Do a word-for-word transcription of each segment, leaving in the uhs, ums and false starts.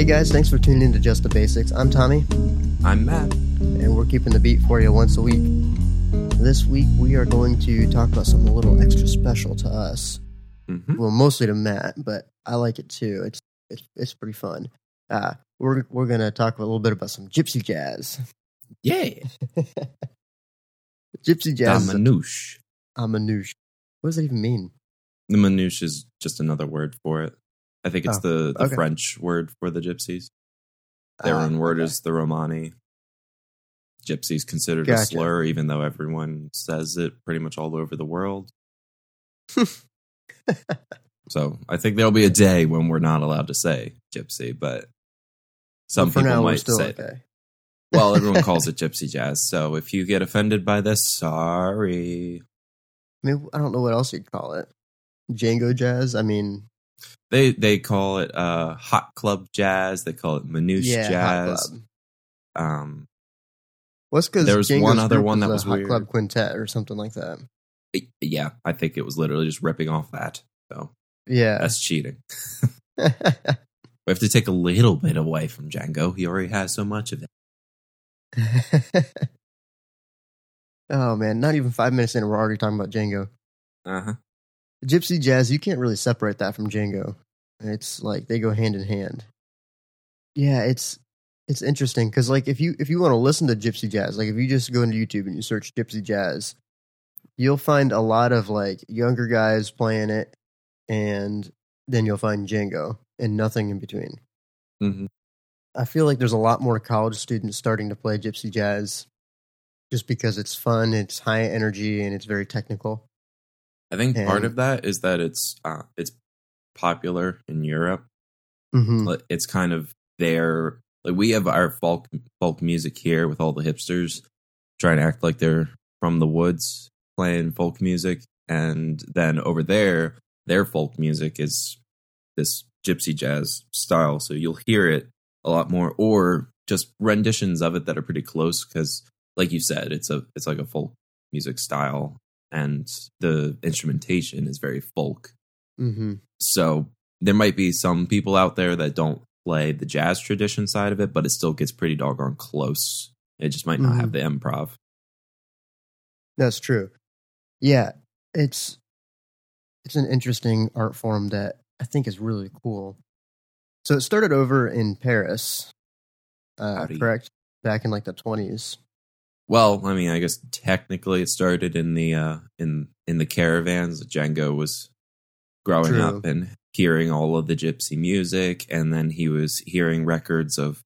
Hey guys, thanks for tuning in to Just the Basics. I'm Tommy. I'm Matt. And we're keeping the beat for you once a week. This week we are going to talk about something a little extra special to us. Mm-hmm. Well, mostly to Matt, but I like it too. It's it's, it's pretty fun. Uh, we're we're going to talk a little bit about some Gypsy Jazz. Yay! Gypsy Jazz. A manouche. A manouche. What does that even mean? The manouche is just another word for it. I think it's oh, the, the okay. French word for the gypsies. Their uh, own word okay. is the Romani. Gypsies considered gotcha. a slur, even though everyone says it pretty much all over the world. So I think there'll be a day when we're not allowed to say gypsy, but some but for people now, might we're still say okay. it. Well, everyone calls it Gypsy Jazz, so if you get offended by this, sorry. I mean, I don't know what else you'd call it. Django Jazz? I mean... They they call it uh, hot club jazz. They call it manouche yeah, jazz. Hot club. Um, What's because there was Django's one other one that was hot weird. club quintet or something like that. It, yeah, I think it was literally just ripping off that. So yeah, that's cheating. We have to take a little bit away from Django. He already has so much of it. Oh man, not even five minutes in, we're already talking about Django. Uh huh. Gypsy Jazz, you can't really separate that from Django. It's like they go hand in hand. Yeah, it's it's interesting because like if you if you want to listen to Gypsy Jazz, like if you just go into YouTube and you search Gypsy Jazz, you'll find a lot of like younger guys playing it, and then you'll find Django and nothing in between. Mm-hmm. I feel like there's a lot more college students starting to play Gypsy Jazz just because it's fun, it's high energy, and it's very technical. I think and, part of that is that it's uh, it's popular in Europe. Mm-hmm. It's kind of their like we have our folk folk music here with all the hipsters trying to act like they're from the woods playing folk music, and then over there their folk music is this gypsy jazz style. So you'll hear it a lot more, or just renditions of it that are pretty close because, like you said, it's a it's like a folk music style. And the instrumentation is very folk. Mm-hmm. So there might be some people out there that don't play the jazz tradition side of it, but it still gets pretty doggone close. It just might not mm-hmm. have the improv. That's true. Yeah, it's it's an interesting art form that I think is really cool. So it started over in Paris, uh, correct? Back in like the twenties. Well, I mean, I guess technically it started in the uh, in in the caravans. Django was growing True. up and hearing all of the gypsy music, and then he was hearing records of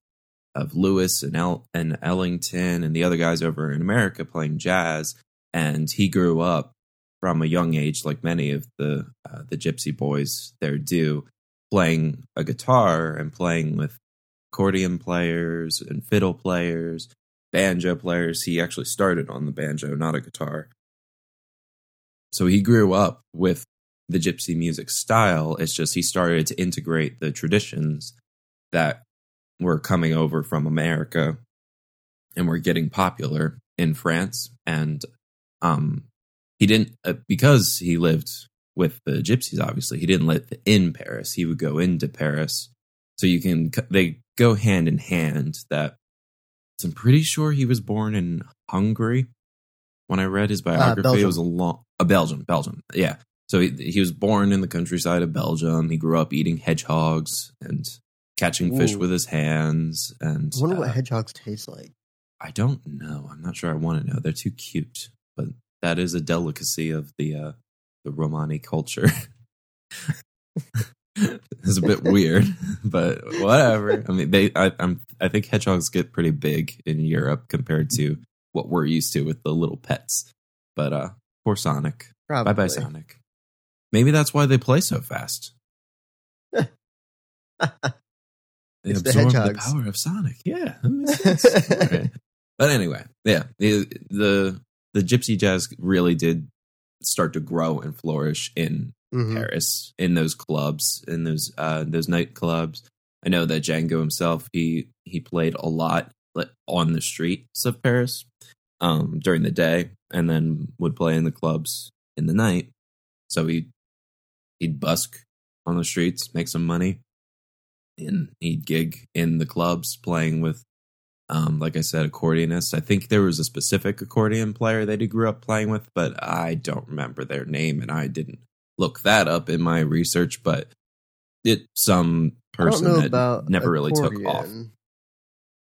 of Louis and El- and Ellington and the other guys over in America playing jazz. And he grew up from a young age, like many of the uh, the gypsy boys there do, playing a guitar and playing with accordion players and fiddle players. Banjo players. He actually started on the banjo, not a guitar. So he grew up with the gypsy music style. It's just he started to integrate the traditions that were coming over from America and were getting popular in France. And um, he didn't, uh, because he lived with the gypsies, obviously, he didn't live in Paris. He would go into Paris. So you can, they go hand in hand that. I'm pretty sure he was born in Hungary. When I read his biography, uh, it was a long... Uh, Belgium, Belgium, yeah. So he, he was born in the countryside of Belgium. He grew up eating hedgehogs and catching Ooh. fish with his hands. And I wonder uh, what hedgehogs taste like. I don't know. I'm not sure I want to know. They're too cute. But that is a delicacy of the, uh, the Romani culture. It's a bit weird, but whatever. I mean, they. I, I'm. I think hedgehogs get pretty big in Europe compared to what we're used to with the little pets. But uh, poor Sonic. Probably. Bye, bye, Sonic. Maybe that's why they play so fast. They it's absorb the, the power of Sonic. Yeah. Right. But anyway, yeah. The, the the gypsy jazz really did start to grow and flourish in. Mm-hmm. Paris, in those clubs, in those uh, those nightclubs. I know that Django himself, he he played a lot on the streets of Paris um, during the day, and then would play in the clubs in the night. So he he'd busk on the streets, make some money, and he'd gig in the clubs playing with, um, like I said, accordionists. I think there was a specific accordion player that he grew up playing with, but I don't remember their name, and I didn't look that up in my research, but it some person that never accordion. Really took off.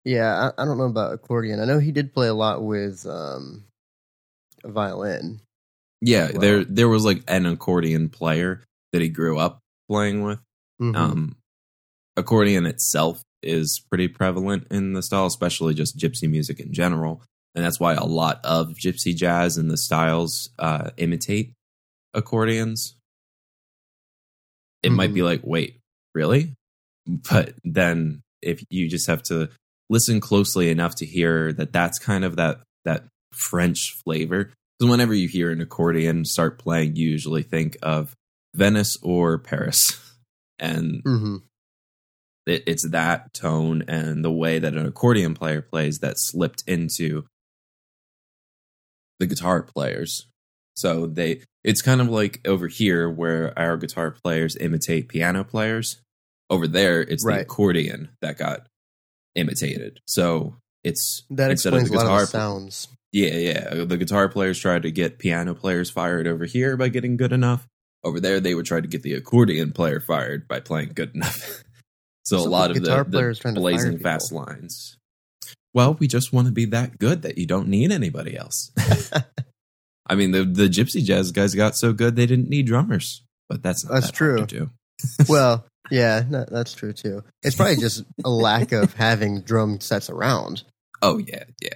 Yeah, I, I don't know about accordion. I know he did play a lot with um, a violin. Yeah, well. there there was like an accordion player that he grew up playing with. Mm-hmm. Um, accordion itself is pretty prevalent in the style, especially just gypsy music in general. And that's why a lot of gypsy jazz and the styles uh, imitate accordions. It mm-hmm. might be like, wait, really? But then if you just have to listen closely enough to hear that that's kind of that, that French flavor. Because whenever you hear an accordion start playing, you usually think of Venice or Paris. And mm-hmm. it, it's that tone and the way that an accordion player plays that slipped into the guitar players. So they it's kind of like over here where our guitar players imitate piano players. Over there, it's right. the accordion that got imitated. So it's that explains the guitar a lot of the sounds. Yeah, yeah. The guitar players tried to get piano players fired over here by getting good enough. Over there, they would try to get the accordion player fired by playing good enough. So, so a lot of the, the blazing fast lines. Well, we just want to be that good that you don't need anybody else. I mean, the the gypsy jazz guys got so good they didn't need drummers, but that's not that's that true. Hard to do. Well, yeah, no, that's true too. It's probably just a lack of having drum sets around. Oh yeah, yeah.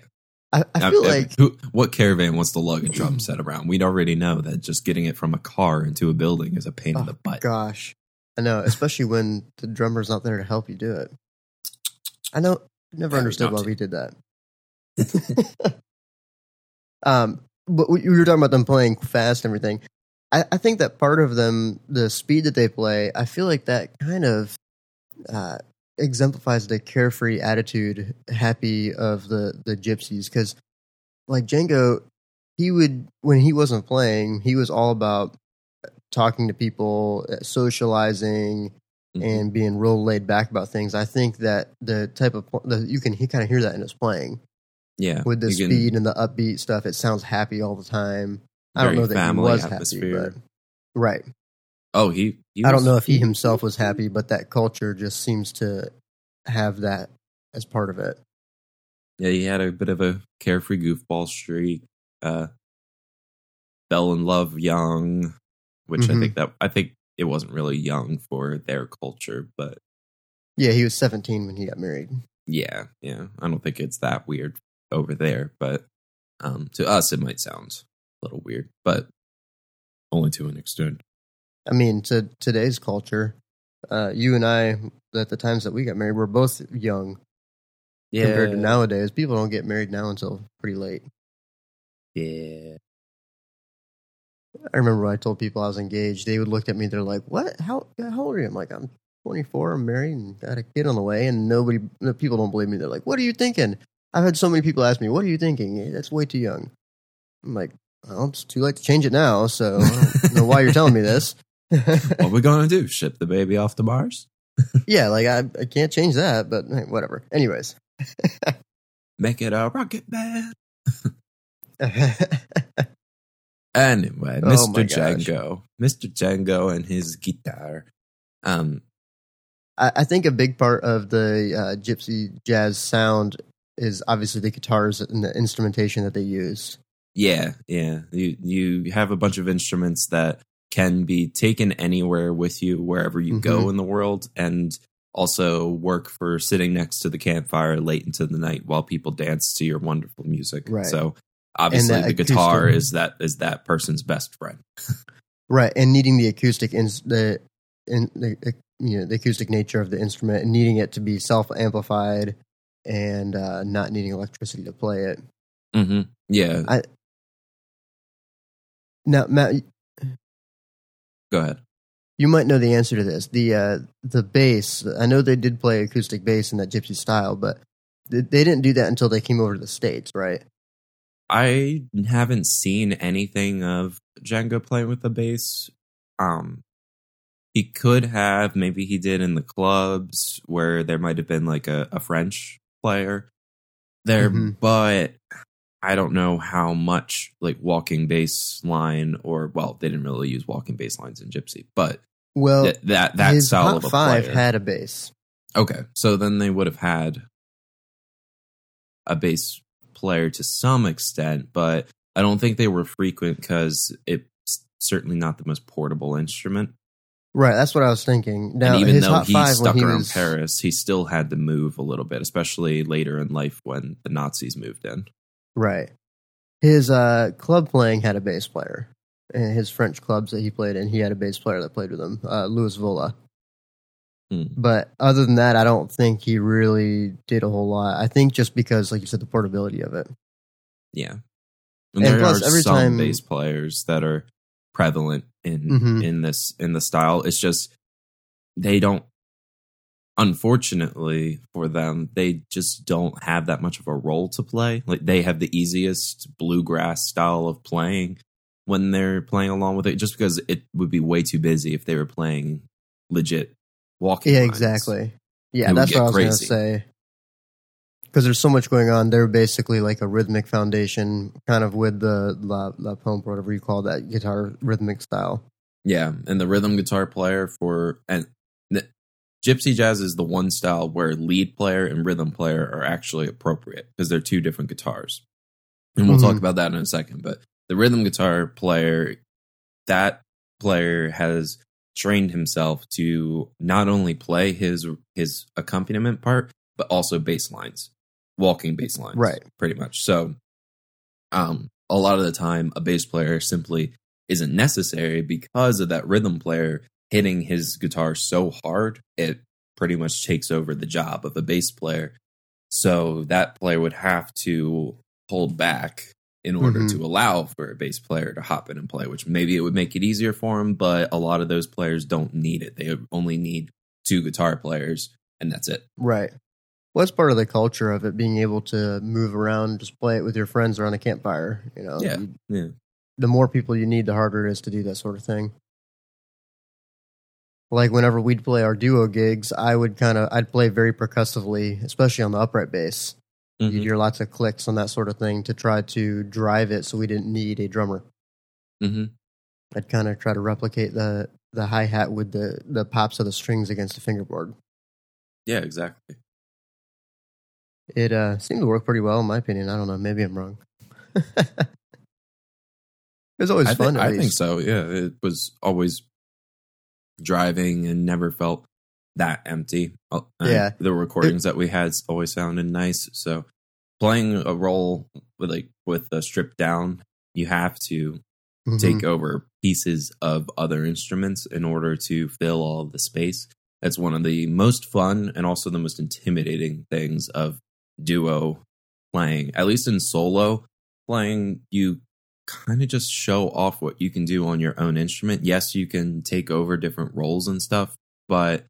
I, I feel I, like... Who, what caravan wants to lug a drum set around? We'd already know that just getting it from a car into a building is a pain oh in the butt. Gosh. I know, especially when the drummer's not there to help you do it. I know, never yeah, understood why we did that. um, but you were talking about them playing fast and everything. I, I think that part of them, the speed that they play, I feel like that kind of... Uh, exemplifies the carefree attitude, happy of the, the gypsies. Because, like Django, he would, when he wasn't playing, he was all about talking to people, socializing, mm-hmm. and being real laid back about things. I think that the type of, the, you can he kind of hear that in his playing. Yeah. With the speed can, and the upbeat stuff, it sounds happy all the time. I don't know that he was atmosphere. happy, but. Right. Oh, he, he was, I don't know if he himself was happy, but that culture just seems to have that as part of it. Yeah, he had a bit of a carefree goofball streak. Uh, fell in love young, which mm-hmm. I think that I think it wasn't really young for their culture, but yeah, he was seventeen when he got married. Yeah, yeah. I don't think it's that weird over there, but um, to us it might sound a little weird, but only to an extent. I mean, to today's culture, uh, you and I, at the times that we got married, were both young. Yeah. Compared to nowadays, people don't get married now until pretty late. Yeah. I remember when I told people I was engaged, they would look at me, they're like, what? How, how old are you? I'm like, I'm twenty-four, I'm married, and got a kid on the way, and nobody, people don't believe me. They're like, what are you thinking? I've had so many people ask me, what are you thinking? Hey, that's way too young. I'm like, well, it's too late to change it now, so I don't know why you're telling me this. What are we going to do? Ship the baby off to Mars? Yeah, like, I, I can't change that, but hey, whatever. Anyways. Make it a rocket man. Anyway, Mister oh Django. Mister Django and his guitar. Um, I, I think a big part of the uh, gypsy jazz sound is obviously the guitars and the instrumentation that they used. Yeah, yeah. You, you have a bunch of instruments that can be taken anywhere with you, wherever you mm-hmm. go in the world, and also work for sitting next to the campfire late into the night while people dance to your wonderful music. Right. So obviously the guitar acoustic, is that is that person's best friend. Right, and needing the acoustic in, the in the you know the acoustic nature of the instrument, and needing it to be self-amplified, and uh, not needing electricity to play it. Mm-hmm. Yeah. I, now, Matt. Go ahead. You might know the answer to this. The uh, the bass, I know they did play acoustic bass in that gypsy style, but they didn't do that until they came over to the States, right? I haven't seen anything of Django playing with the bass. Um, He could have. Maybe he did in the clubs where there might have been like a, a French player there, mm-hmm. but I don't know how much like walking bass line or, well, they didn't really use walking bass lines in Gypsy, but well, th- that that solid of a five player had a bass. Okay, so then they would have had a bass player to some extent, but I don't think they were frequent because it's certainly not the most portable instrument. Right, that's what I was thinking. Now, and even his though hot he five stuck he around was... Paris, he still had to move a little bit, especially later in life when the Nazis moved in. Right. His uh, club playing had a bass player. And his French clubs that he played in, he had a bass player that played with him, uh, Louis Vola. Hmm. But other than that, I don't think he really did a whole lot. I think just because, like you said, the portability of it. Yeah. And, and there plus, are every some time... bass players that are prevalent in mm-hmm. in this in the style. It's just they don't, unfortunately for them, they just don't have that much of a role to play. Like they have the easiest bluegrass style of playing when they're playing along with it, just because it would be way too busy if they were playing legit walking. Yeah, lines. Exactly. Yeah, it that's what I was going to say. Because there's so much going on, they're basically like a rhythmic foundation, kind of with the La, La Pompe, or whatever you call that guitar rhythmic style. Yeah, and the rhythm guitar player for and the, Gypsy Jazz is the one style where lead player and rhythm player are actually appropriate because they're two different guitars, and we'll mm-hmm. talk about that in a second. But the rhythm guitar player, that player has trained himself to not only play his his accompaniment part, but also bass lines. Walking bass lines, right? Pretty much. So, um, a lot of the time, a bass player simply isn't necessary because of that rhythm player hitting his guitar so hard, it pretty much takes over the job of a bass player. So that player would have to hold back in order mm-hmm. to allow for a bass player to hop in and play, which maybe it would make it easier for him, but a lot of those players don't need it. They only need two guitar players, and that's it. Right. Well, that's part of the culture of it, being able to move around, just play it with your friends around a campfire. You know, yeah, you, yeah. The more people you need, the harder it is to do that sort of thing. Like whenever we'd play our duo gigs, I would kind of I'd play very percussively, especially on the upright bass. Mm-hmm. You'd hear lots of clicks on that sort of thing to try to drive it, so we didn't need a drummer. Mm-hmm. I'd kind of try to replicate the the hi hat with the the pops of the strings against the fingerboard. Yeah, exactly. It uh, seemed to work pretty well, in my opinion. I don't know. Maybe I'm wrong. It was always I fun, think, at I least. think so, yeah. It was always driving and never felt that empty. Uh, yeah. The recordings it, that we had always sounded nice. So playing a role with, like, with a stripped down, you have to mm-hmm. take over pieces of other instruments in order to fill all the space. That's one of the most fun and also the most intimidating things of duo playing. At least in solo playing, you kind of just show off what you can do on your own instrument. Yes, you can take over different roles and stuff, but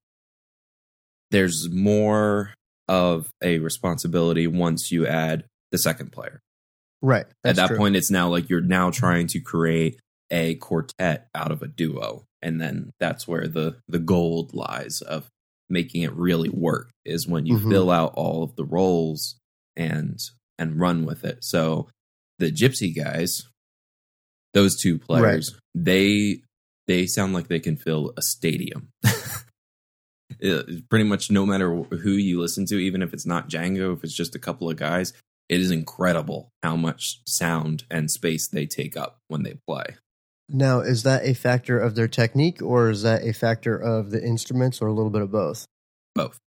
there's more of a responsibility once you add the second player. Right. At that true. point, it's now like you're now trying to create a quartet out of a duo. And then that's where the, the gold lies of making it really work, is when you mm-hmm. fill out all of the roles and and run with it. So the Gypsy guys, those two players, right. they they sound like they can fill a stadium. It, pretty much no matter who you listen to, even if it's not Django, if it's just a couple of guys, it is incredible how much sound and space they take up when they play. Now, is that a factor of their technique, or is that a factor of the instruments, or a little bit of both? Both.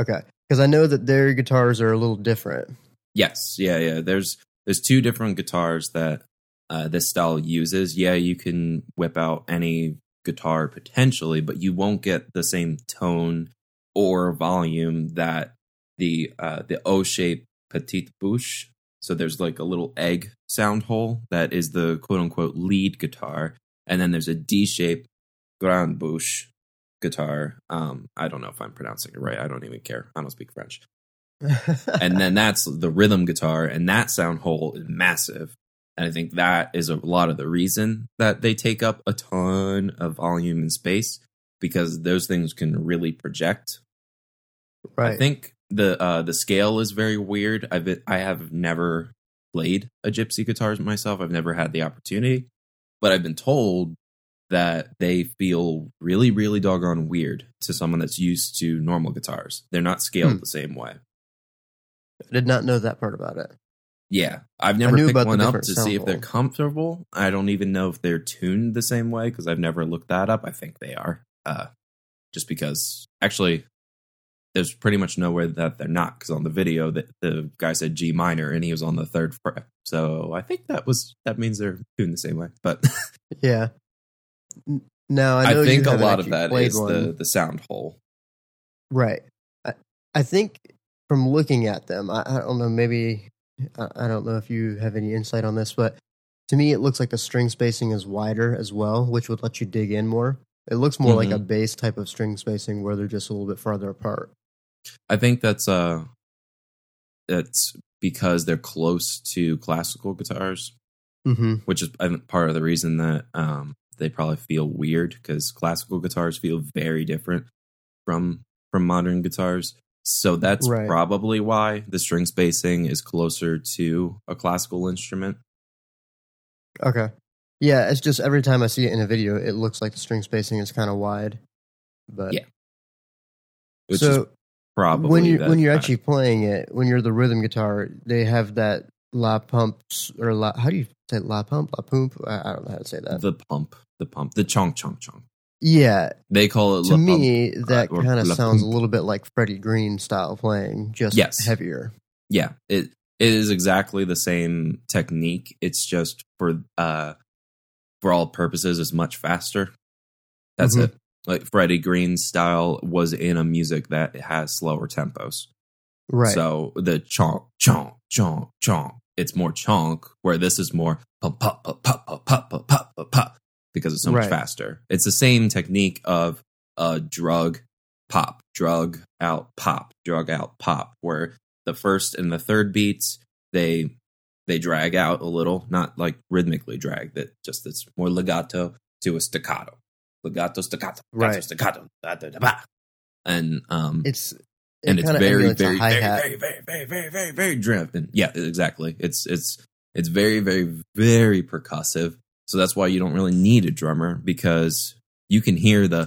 Okay, because I know that their guitars are a little different. Yes, yeah, yeah. There's there's two different guitars that uh, this style uses. Yeah, you can whip out any guitar potentially, but you won't get the same tone or volume that the uh, the O-shaped Petite Bouche. So there's like a little egg sound hole that is the quote-unquote lead guitar. And then there's a D-shaped Grand Bouche guitar. Um, I don't know if I'm pronouncing it right. I don't even care. I don't speak French. And then that's the rhythm guitar. And that sound hole is massive. And I think that is a lot of the reason that they take up a ton of volume and space, because those things can really project. Right. I think the uh, the scale is very weird. I've been, I have never played a Gypsy guitar myself. I've never had the opportunity, but I've been told that they feel really, really doggone weird to someone that's used to normal guitars. They're not scaled hmm. the same way. I did not know that part about it. Yeah, I've never picked one up to see if they're comfortable. I don't even know if they're tuned the same way, because I've never looked that up. I think they are, uh, just because actually there's pretty much nowhere that they're not, because on the video that the guy said G minor and he was on the third fret. So I think that was that means they're tuned the same way. But yeah, no, I, know I think you a lot of that is one. the the sound hole, right? I, I think from looking at them, I, I don't know, maybe. I don't know if you have any insight on this, but to me, it looks like the string spacing is wider as well, which would let you dig in more. It looks more mm-hmm. like a bass type of string spacing where they're just a little bit farther apart. I think that's uh, that's because they're close to classical guitars, mm-hmm. which is part of the reason that um, they probably feel weird, because classical guitars feel very different from from modern guitars. So that's right. probably why the string spacing is closer to a classical instrument. Okay. Yeah, it's just every time I see it in a video, it looks like the string spacing is kind of wide. But yeah. Which so is probably when you when you're time. actually playing it, when you're the rhythm guitar, they have that La Pompe or la, how do you say La Pompe? La Pompe? I don't know how to say that. The pump, the pump, the chonk, chonk, chonk. Yeah, they call it. To me, that kind of sounds a little bit like Freddie Green style playing, just yes. heavier. Yeah, it, it is exactly the same technique. It's just for uh, for all purposes, it's much faster. That's mm-hmm. it. Like Freddie Green's style was in a music that has slower tempos, right? So the chonk, chonk, chonk, chonk. It's more chonk, where this is more pop, pop, pop, pop, pop, pop, pop, pop, pop. Because it's so much right. faster. It's the same technique of uh, drug, pop, drug out, pop, drug out, pop, where the first and the third beats, they they drag out a little, not like rhythmically drag, that just it's more legato to a staccato. Legato, staccato, legato, right. staccato, da, da, da, ba. And um, it's it and it's very, very, very, very, very, very, very, very, very driven. Yeah, exactly. It's it's it's very, very, very percussive. So that's why you don't really need a drummer, because you can hear the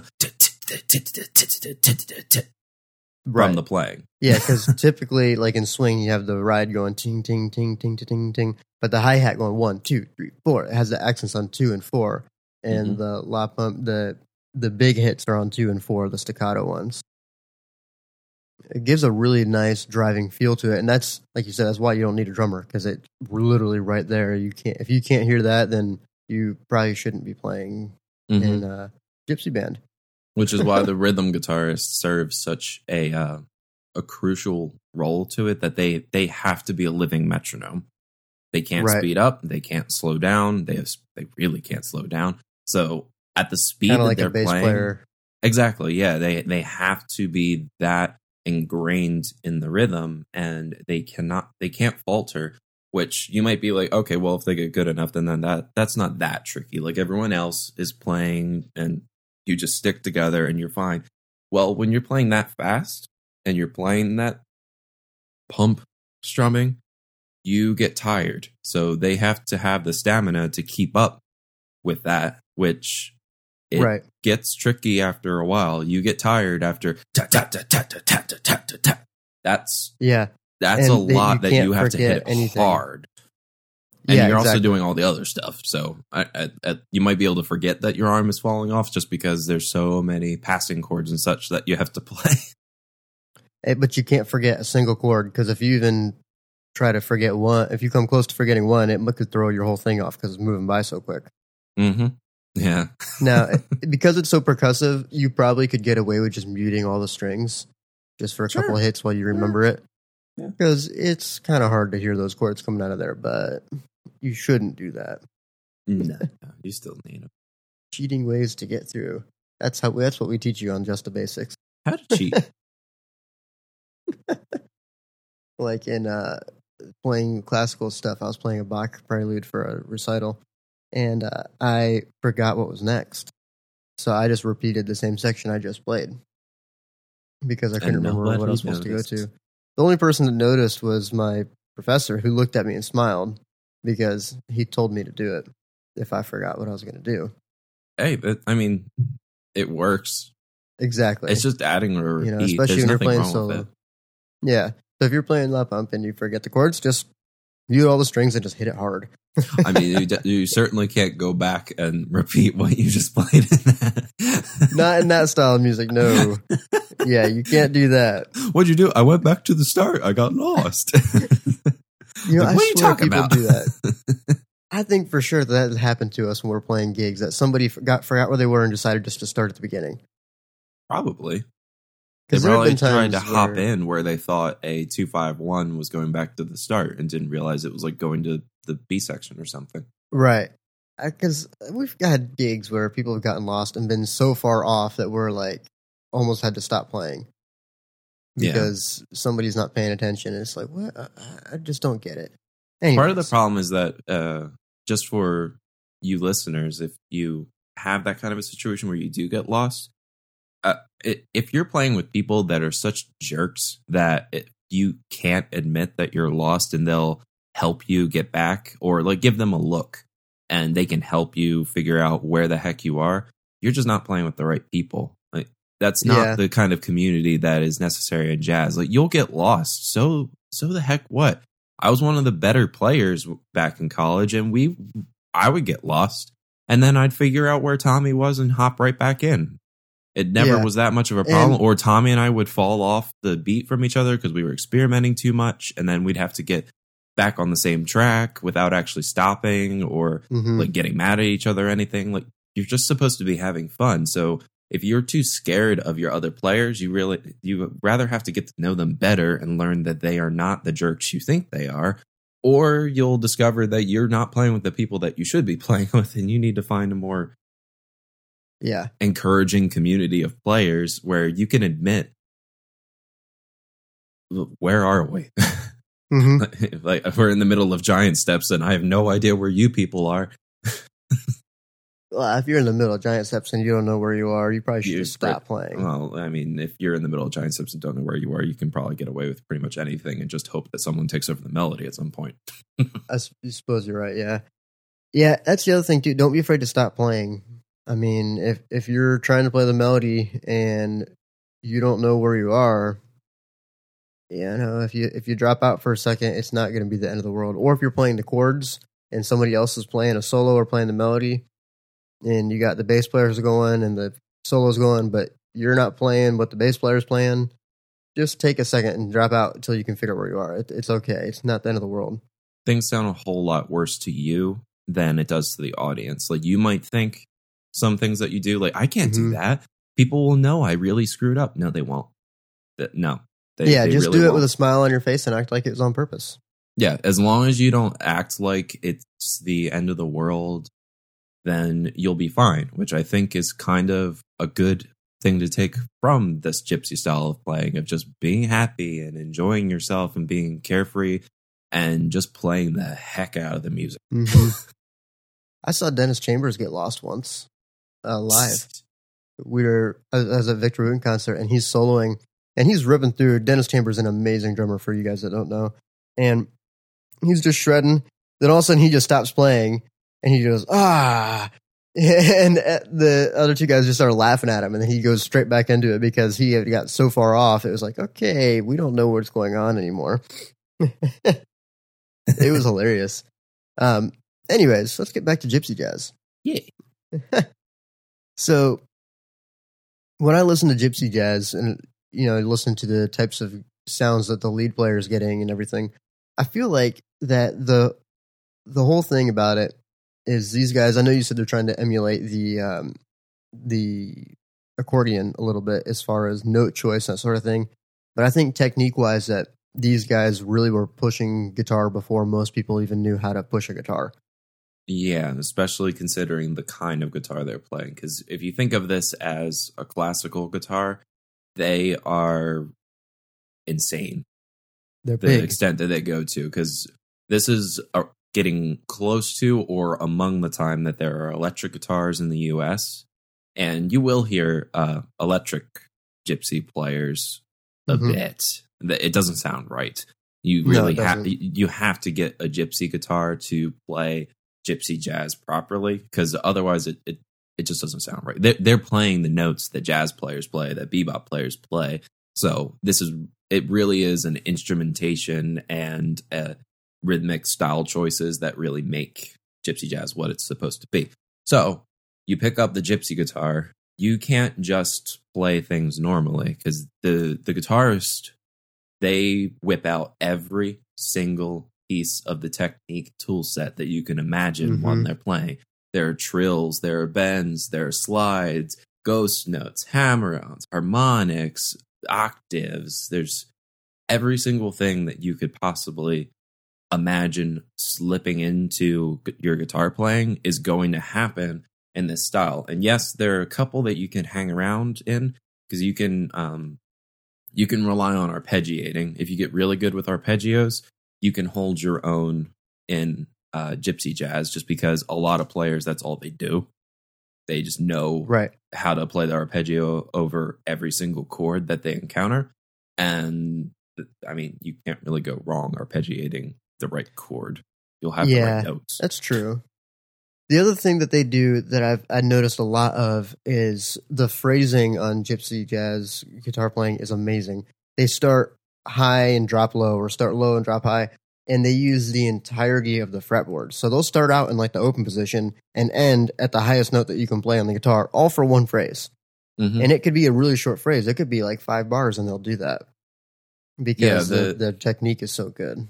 from the playing. Yeah, because typically, like in swing, you have the ride going ting, ting, ting, ting, ting, ting, but the hi-hat going one, two, three, four. It has the accents on two and four, and the La Pompe, the the big hits are on two and four, the staccato ones. It gives a really nice driving feel to it, and that's, like you said, that's why you don't need a drummer, because it's literally right there. You can't if you can't hear that, then you probably shouldn't be playing mm-hmm. in a gypsy band. Which is why the rhythm guitarist serves such a uh, a crucial role to it, that they, they have to be a living metronome. They can't right. speed up. They can't slow down. They have, they really can't slow down. So at the speed Kinda that like they're a bass playing, player. Exactly, yeah. They they have to be that ingrained in the rhythm, and they cannot they can't falter. Which you might be like, okay, well, if they get good enough, then, then that that's not that tricky. Like everyone else is playing, and you just stick together, and you're fine. Well, when you're playing that fast, and you're playing that pump strumming, you get tired. So they have to have the stamina to keep up with that, which it right. gets tricky after a while. You get tired after ta ta ta ta ta ta ta ta ta. That's yeah. That's and a they, lot you that you have to hit anything. hard. And yeah, you're exactly. also doing all the other stuff. So I, I, I, you might be able to forget that your arm is falling off, just because there's so many passing chords and such that you have to play. Hey, but you can't forget a single chord, because if you even try to forget one, if you come close to forgetting one, it could throw your whole thing off, because it's moving by so quick. Mm-hmm. Yeah. Now, because it's so percussive, you probably could get away with just muting all the strings just for a sure. couple of hits while you remember sure. it. Because yeah. it's kind of hard to hear those chords coming out of there, but you shouldn't do that. No, you still need them. Cheating ways to get through. That's how. That's what we teach you on Just the Basics. How to cheat? Like in uh, playing classical stuff. I was playing a Bach prelude for a recital, and uh, I forgot what was next. So I just repeated the same section I just played because I couldn't and remember what I was supposed noticed. to go to. The only person that noticed was my professor, who looked at me and smiled because he told me to do it if I forgot what I was going to do. Hey, but I mean, it works. Exactly. It's just adding or repeat. You know, especially There's when you're playing solo. Yeah. So if you're playing La Pompe and you forget the chords, just mute all the strings and just hit it hard. I mean, you, d- you certainly can't go back and repeat what you just played in that. Not in that style of music, no. Yeah, you can't do that. What'd you do? I went back to the start. I got lost. You know, like, I what are you talking about? Do that. I think for sure that, that happened to us when we were playing gigs, that somebody forgot, forgot where they were and decided just to start at the beginning. Probably. They probably tried to where, hop in where they thought a two five one was going back to the start and didn't realize it was like going to the B section or something. Right. Because we've had gigs where people have gotten lost and been so far off that we're like almost had to stop playing because yeah. somebody's not paying attention. And it's like, what? I just don't get it. Anyways. Part of the problem is that uh, just for you listeners, if you have that kind of a situation where you do get lost, Uh, if you're playing with people that are such jerks that it, you can't admit that you're lost and they'll help you get back, or like give them a look and they can help you figure out where the heck you are, you're just not playing with the right people. Like that's not yeah. the kind of community that is necessary in jazz. Like you'll get lost. So, so the heck what? I was one of the better players back in college and we, I would get lost and then I'd figure out where Tommy was and hop right back in. It never yeah. was that much of a problem, and, or Tommy and I would fall off the beat from each other because we were experimenting too much, and then we'd have to get back on the same track without actually stopping or mm-hmm. like getting mad at each other or anything. Like you're just supposed to be having fun. So if you're too scared of your other players, you really you rather have to get to know them better and learn that they are not the jerks you think they are, or you'll discover that you're not playing with the people that you should be playing with, and you need to find a more Yeah, encouraging community of players where you can admit, where are we? Mm-hmm. Like we're in the middle of Giant Steps, and I have no idea where you people are. Well, if you're in the middle of Giant Steps and you don't know where you are, you probably should you just stop pre- playing. Well, I mean, if you're in the middle of Giant Steps and don't know where you are, you can probably get away with pretty much anything, and just hope that someone takes over the melody at some point. I suppose you're right. Yeah, yeah. That's the other thing too. Don't be afraid to stop playing. I mean, if, if you're trying to play the melody and you don't know where you are, you know, if you if you drop out for a second, it's not going to be the end of the world. Or if you're playing the chords and somebody else is playing a solo or playing the melody, and you got the bass players going and the solos going, but you're not playing what the bass player's playing, just take a second and drop out until you can figure out where you are. It, it's okay. It's not the end of the world. Things sound a whole lot worse to you than it does to the audience. Like you might think. Some things that you do, like, I can't mm-hmm. do that. People will know I really screwed up. No, they won't. No. They, yeah, they just really do it won't. With a smile on your face and act like it was on purpose. Yeah, as long as you don't act like it's the end of the world, then you'll be fine, which I think is kind of a good thing to take from this gypsy style of playing, of just being happy and enjoying yourself and being carefree and just playing the heck out of the music. Mm-hmm. I saw Dennis Chambers get lost once. Uh, live, we were as a Victor Wooten concert, and he's soloing, and he's ripping through. Dennis Chambers, an amazing drummer for you guys that don't know, and he's just shredding. Then all of a sudden, he just stops playing, and he goes ah, and the other two guys just started laughing at him, and then he goes straight back into it because he had got so far off. It was like, okay, we don't know what's going on anymore. It was hilarious. Um, anyways, let's get back to Gypsy Jazz. Yeah. So when I listen to gypsy jazz and, you know, listen to the types of sounds that the lead player is getting and everything, I feel like that the the whole thing about it is these guys, I know you said they're trying to emulate the um, the accordion a little bit as far as note choice, that sort of thing. But I think technique-wise that these guys really were pushing guitar before most people even knew how to push a guitar. Yeah, especially considering the kind of guitar they're playing. Because if you think of this as a classical guitar, they are insane. They're the big. extent that they go to, because this is a, getting close to or among the time that there are electric guitars in the U S, and you will hear uh, electric gypsy players a mm-hmm. bit. It doesn't sound right. You really no, have you have to get a gypsy guitar to play gypsy jazz properly, because otherwise it, it it just doesn't sound right. They're, they're playing the notes that jazz players play, that bebop players play. So this is it. Really is an instrumentation and a rhythmic style choices that really make gypsy jazz what it's supposed to be. So you pick up the gypsy guitar. You can't just play things normally, because the the guitarist, they whip out every single piece of the technique tool set that you can imagine mm-hmm. when they're playing. There are trills, there are bends, there are slides, ghost notes, hammer-ons, harmonics, octaves. There's every single thing that you could possibly imagine slipping into your guitar playing is going to happen in this style. And yes, there are a couple that you can hang around in, because you can... Um, You can rely on arpeggiating. If you get really good with arpeggios, you can hold your own in uh, gypsy jazz, just because a lot of players, that's all they do. They just know right. how to play the arpeggio over every single chord that they encounter. And, I mean, you can't really go wrong arpeggiating the right chord. You'll have yeah, the right notes. That's true. The other thing that they do that I've I noticed a lot of is the phrasing on gypsy jazz guitar playing is amazing. They start high and drop low, or start low and drop high, and they use the entirety of the fretboard. So they'll start out in like the open position and end at the highest note that you can play on the guitar, all for one phrase. Mm-hmm. And it could be a really short phrase. It could be like five bars, and they'll do that because yeah, the, the, the technique is so good.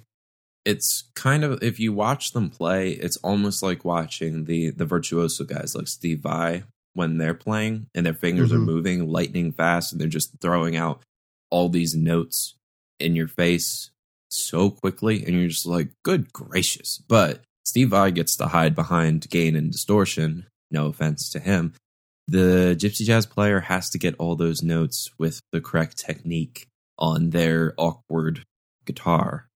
It's kind of, if you watch them play, it's almost like watching the, the virtuoso guys like Steve Vai when they're playing and their fingers mm-hmm. are moving lightning fast, and they're just throwing out all these notes in your face so quickly, and you're just like, good gracious. But Steve Vai gets to hide behind gain and distortion, no offense to him. The gypsy jazz player has to get all those notes with the correct technique on their awkward guitar.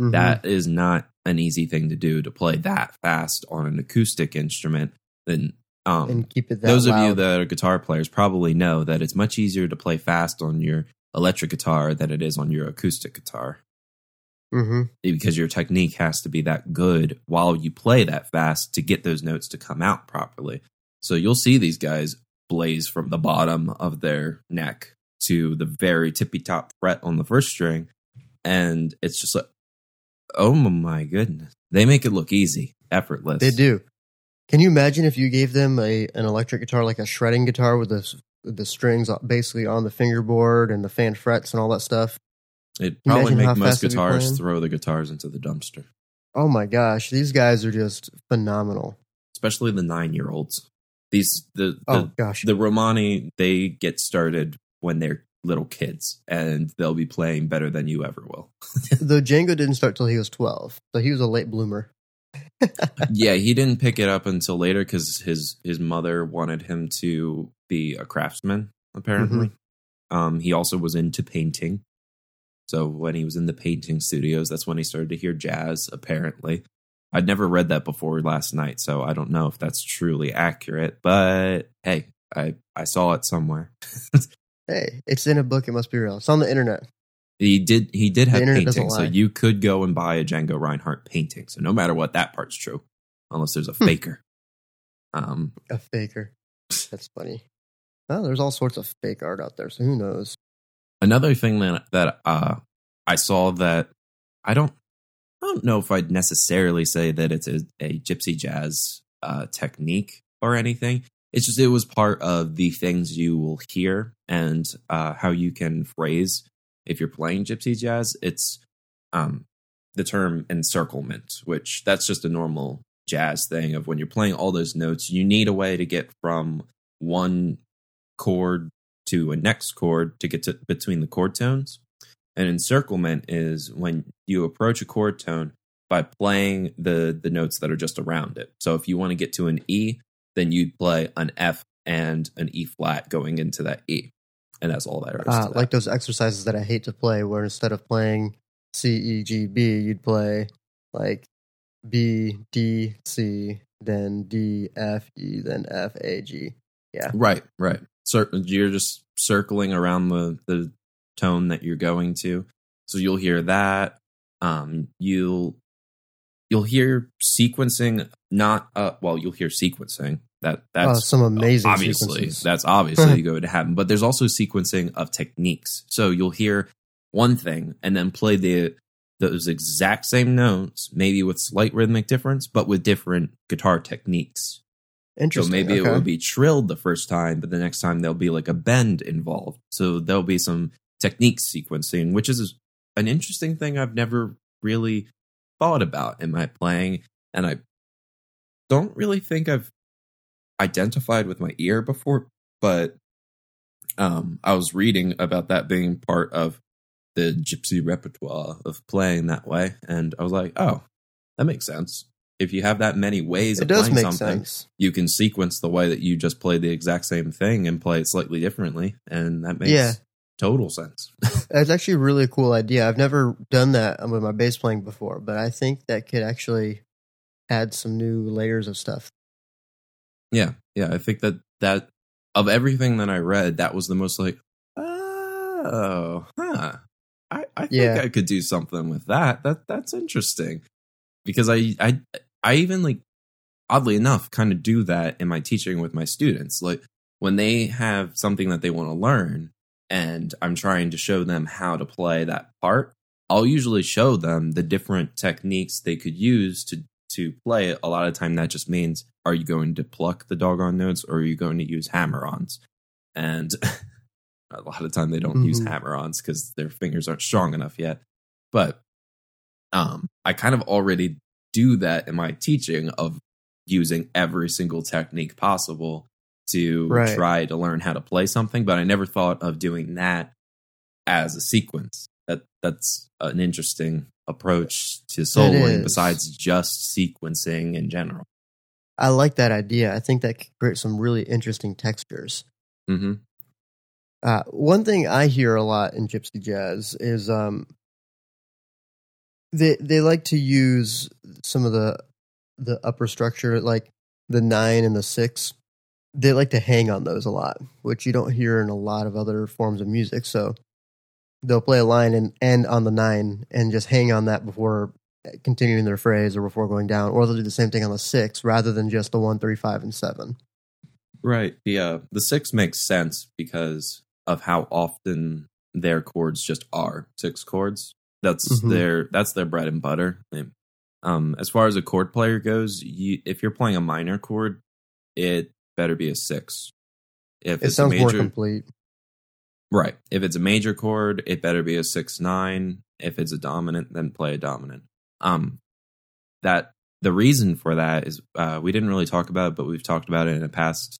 Mm-hmm. That is not an easy thing to do, to play that fast on an acoustic instrument. Then, um, and keep it that those loud. Of you that are guitar players probably know that it's much easier to play fast on your electric guitar than it is on your acoustic guitar. Mm-hmm. Because your technique has to be that good while you play that fast to get those notes to come out properly. So you'll see these guys blaze from the bottom of their neck to the very tippy-top fret on the first string, and it's just like, oh my goodness. They make it look easy, effortless. They do. Can you imagine if you gave them a an electric guitar, like a shredding guitar with the, the strings basically on the fingerboard and the fan frets and all that stuff? It'd probably make most guitarists throw the guitars into the dumpster. Oh my gosh. These guys are just phenomenal. Especially the nine-year-olds. These the, the Oh gosh. The Romani, they get started when they're little kids, and they'll be playing better than you ever will. Though Django didn't start till he was twelve, so he was a late bloomer. Yeah, he didn't pick it up until later because his his mother wanted him to be a craftsman, apparently. Mm-hmm. Um, he also was into painting. So when he was in the painting studios, that's when he started to hear jazz, apparently. I'd never read that before last night, so I don't know if that's truly accurate, but hey, I, I saw it somewhere. Hey, it's in a book. It must be real. It's on the internet. He did. He did have paintings, so you could go and buy a Django Reinhardt painting. So no matter what, that part's true, unless there's a hmm. faker. Um, a faker. That's funny. Well, there's all sorts of fake art out there, so who knows? Another thing that that uh, I saw that I don't I don't know if I'd necessarily say that it's a, a gypsy jazz uh, technique or anything. It's just it was part of the things you will hear and uh, how you can phrase if you're playing gypsy jazz. It's um, the term encirclement, which that's just a normal jazz thing of when you're playing all those notes, you need a way to get from one chord to a next chord to get to between the chord tones. And encirclement is when you approach a chord tone by playing the the notes that are just around it. So if you want to get to an E, then you'd play an F and an E flat going into that E. And that's all that is. Uh, like those exercises that I hate to play, where instead of playing C, E, G, B, you'd play like B, D, C, then D, F, E, then F, A, G. Yeah. Right, right. So you're just circling around the, the tone that you're going to. So you'll hear that. Um, you'll you'll hear sequencing, not uh, well, you'll hear sequencing. That that's oh, some amazing obviously sequences. That's obviously going to happen. But there's also sequencing of techniques. So you'll hear one thing and then play the those exact same notes, maybe with slight rhythmic difference, but with different guitar techniques. Interesting. So maybe okay. it will be trilled the first time, but the next time there'll be like a bend involved. So there'll be some technique sequencing, which is an interesting thing I've never really thought about in my playing, and I don't really think I've identified with my ear before, but um, I was reading about that being part of the gypsy repertoire of playing that way, and I was like, oh, that makes sense. If you have that many ways it of does playing make something, sense. You can sequence the way that you just play the exact same thing and play it slightly differently, and that makes yeah. total sense. That's actually a really cool idea. I've never done that with my bass playing before, but I think that could actually add some new layers of stuff. Yeah, yeah, I think that, that of everything that I read, that was the most like, oh, huh, I, I think yeah. I could do something with that. That that's interesting, because I I I even like, oddly enough, kind of do that in my teaching with my students. Like when they have something that they want to learn, and I'm trying to show them how to play that part, I'll usually show them the different techniques they could use to to play it. A lot of time that just means, are you going to pluck the doggone notes, or are you going to use hammer-ons? And a lot of time they don't mm-hmm. use hammer-ons because their fingers aren't strong enough yet. But um, I kind of already do that in my teaching of using every single technique possible to right. try to learn how to play something, but I never thought of doing that as a sequence. That that's an interesting approach to soloing besides just sequencing in general. I like that idea. I think that could create some really interesting textures. Mm-hmm. Uh, one thing I hear a lot in gypsy jazz is um, they they like to use some of the the upper structure, like the nine and the six. They like to hang on those a lot, which you don't hear in a lot of other forms of music. So they'll play a line and end on the nine and just hang on that before continuing their phrase or before going down, or they'll do the same thing on the six rather than just the one, three, five, and seven. Right. Yeah. The six makes sense because of how often their chords just are six chords. That's mm-hmm. their that's their bread and butter. Um, as far as a chord player goes, you, if you're playing a minor chord, it better be a six. If it it's sounds a major, more complete. Right. If it's a major chord, it better be a six nine. If it's a dominant, then play a dominant. Um, that the reason for that is uh, we didn't really talk about it, but we've talked about it in a past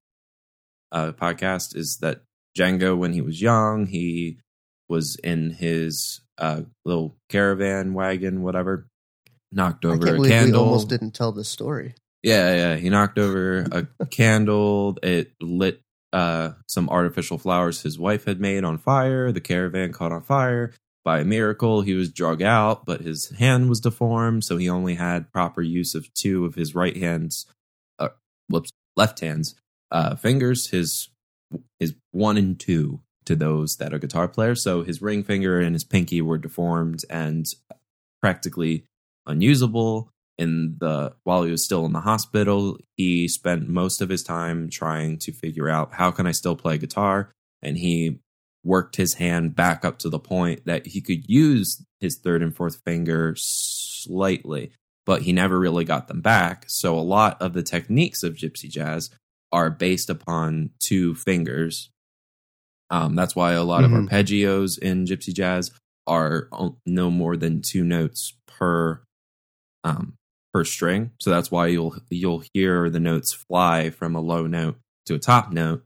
uh, podcast. Is that Django, when he was young, he was in his uh, little caravan wagon, whatever, knocked over I can't a candle. We almost didn't tell this story. Yeah, yeah. He knocked over a candle. It lit uh, some artificial flowers his wife had made on fire. The caravan caught on fire. By a miracle, he was drug out, but his hand was deformed, so he only had proper use of two of his right hands, uh, whoops, left hands, uh, fingers, his his one and two to those that are guitar players. So his ring finger and his pinky were deformed and practically unusable. In the while he was still in the hospital, he spent most of his time trying to figure out, how can I still play guitar? And he worked his hand back up to the point that he could use his third and fourth finger slightly, but he never really got them back. So a lot of the techniques of gypsy jazz are based upon two fingers. Um, that's why a lot mm-hmm. of arpeggios in gypsy jazz are no more than two notes per um. per string. So that's why you'll you'll hear the notes fly from a low note to a top note,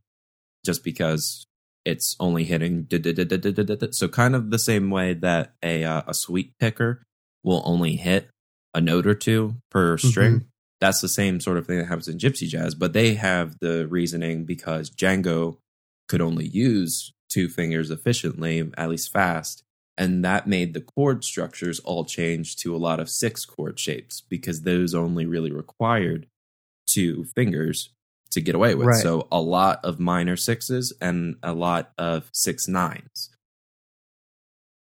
just because it's only hitting da, da, da, da, da, da, da. So kind of the same way that a uh, a sweet picker will only hit a note or two per string. Mm-hmm. That's the same sort of thing that happens in gypsy jazz, but they have the reasoning because Django could only use two fingers efficiently, at least fast, And that made the chord structures all change to a lot of six chord shapes, because those only really required two fingers to get away with. Right. So a lot of minor sixes and a lot of six nines.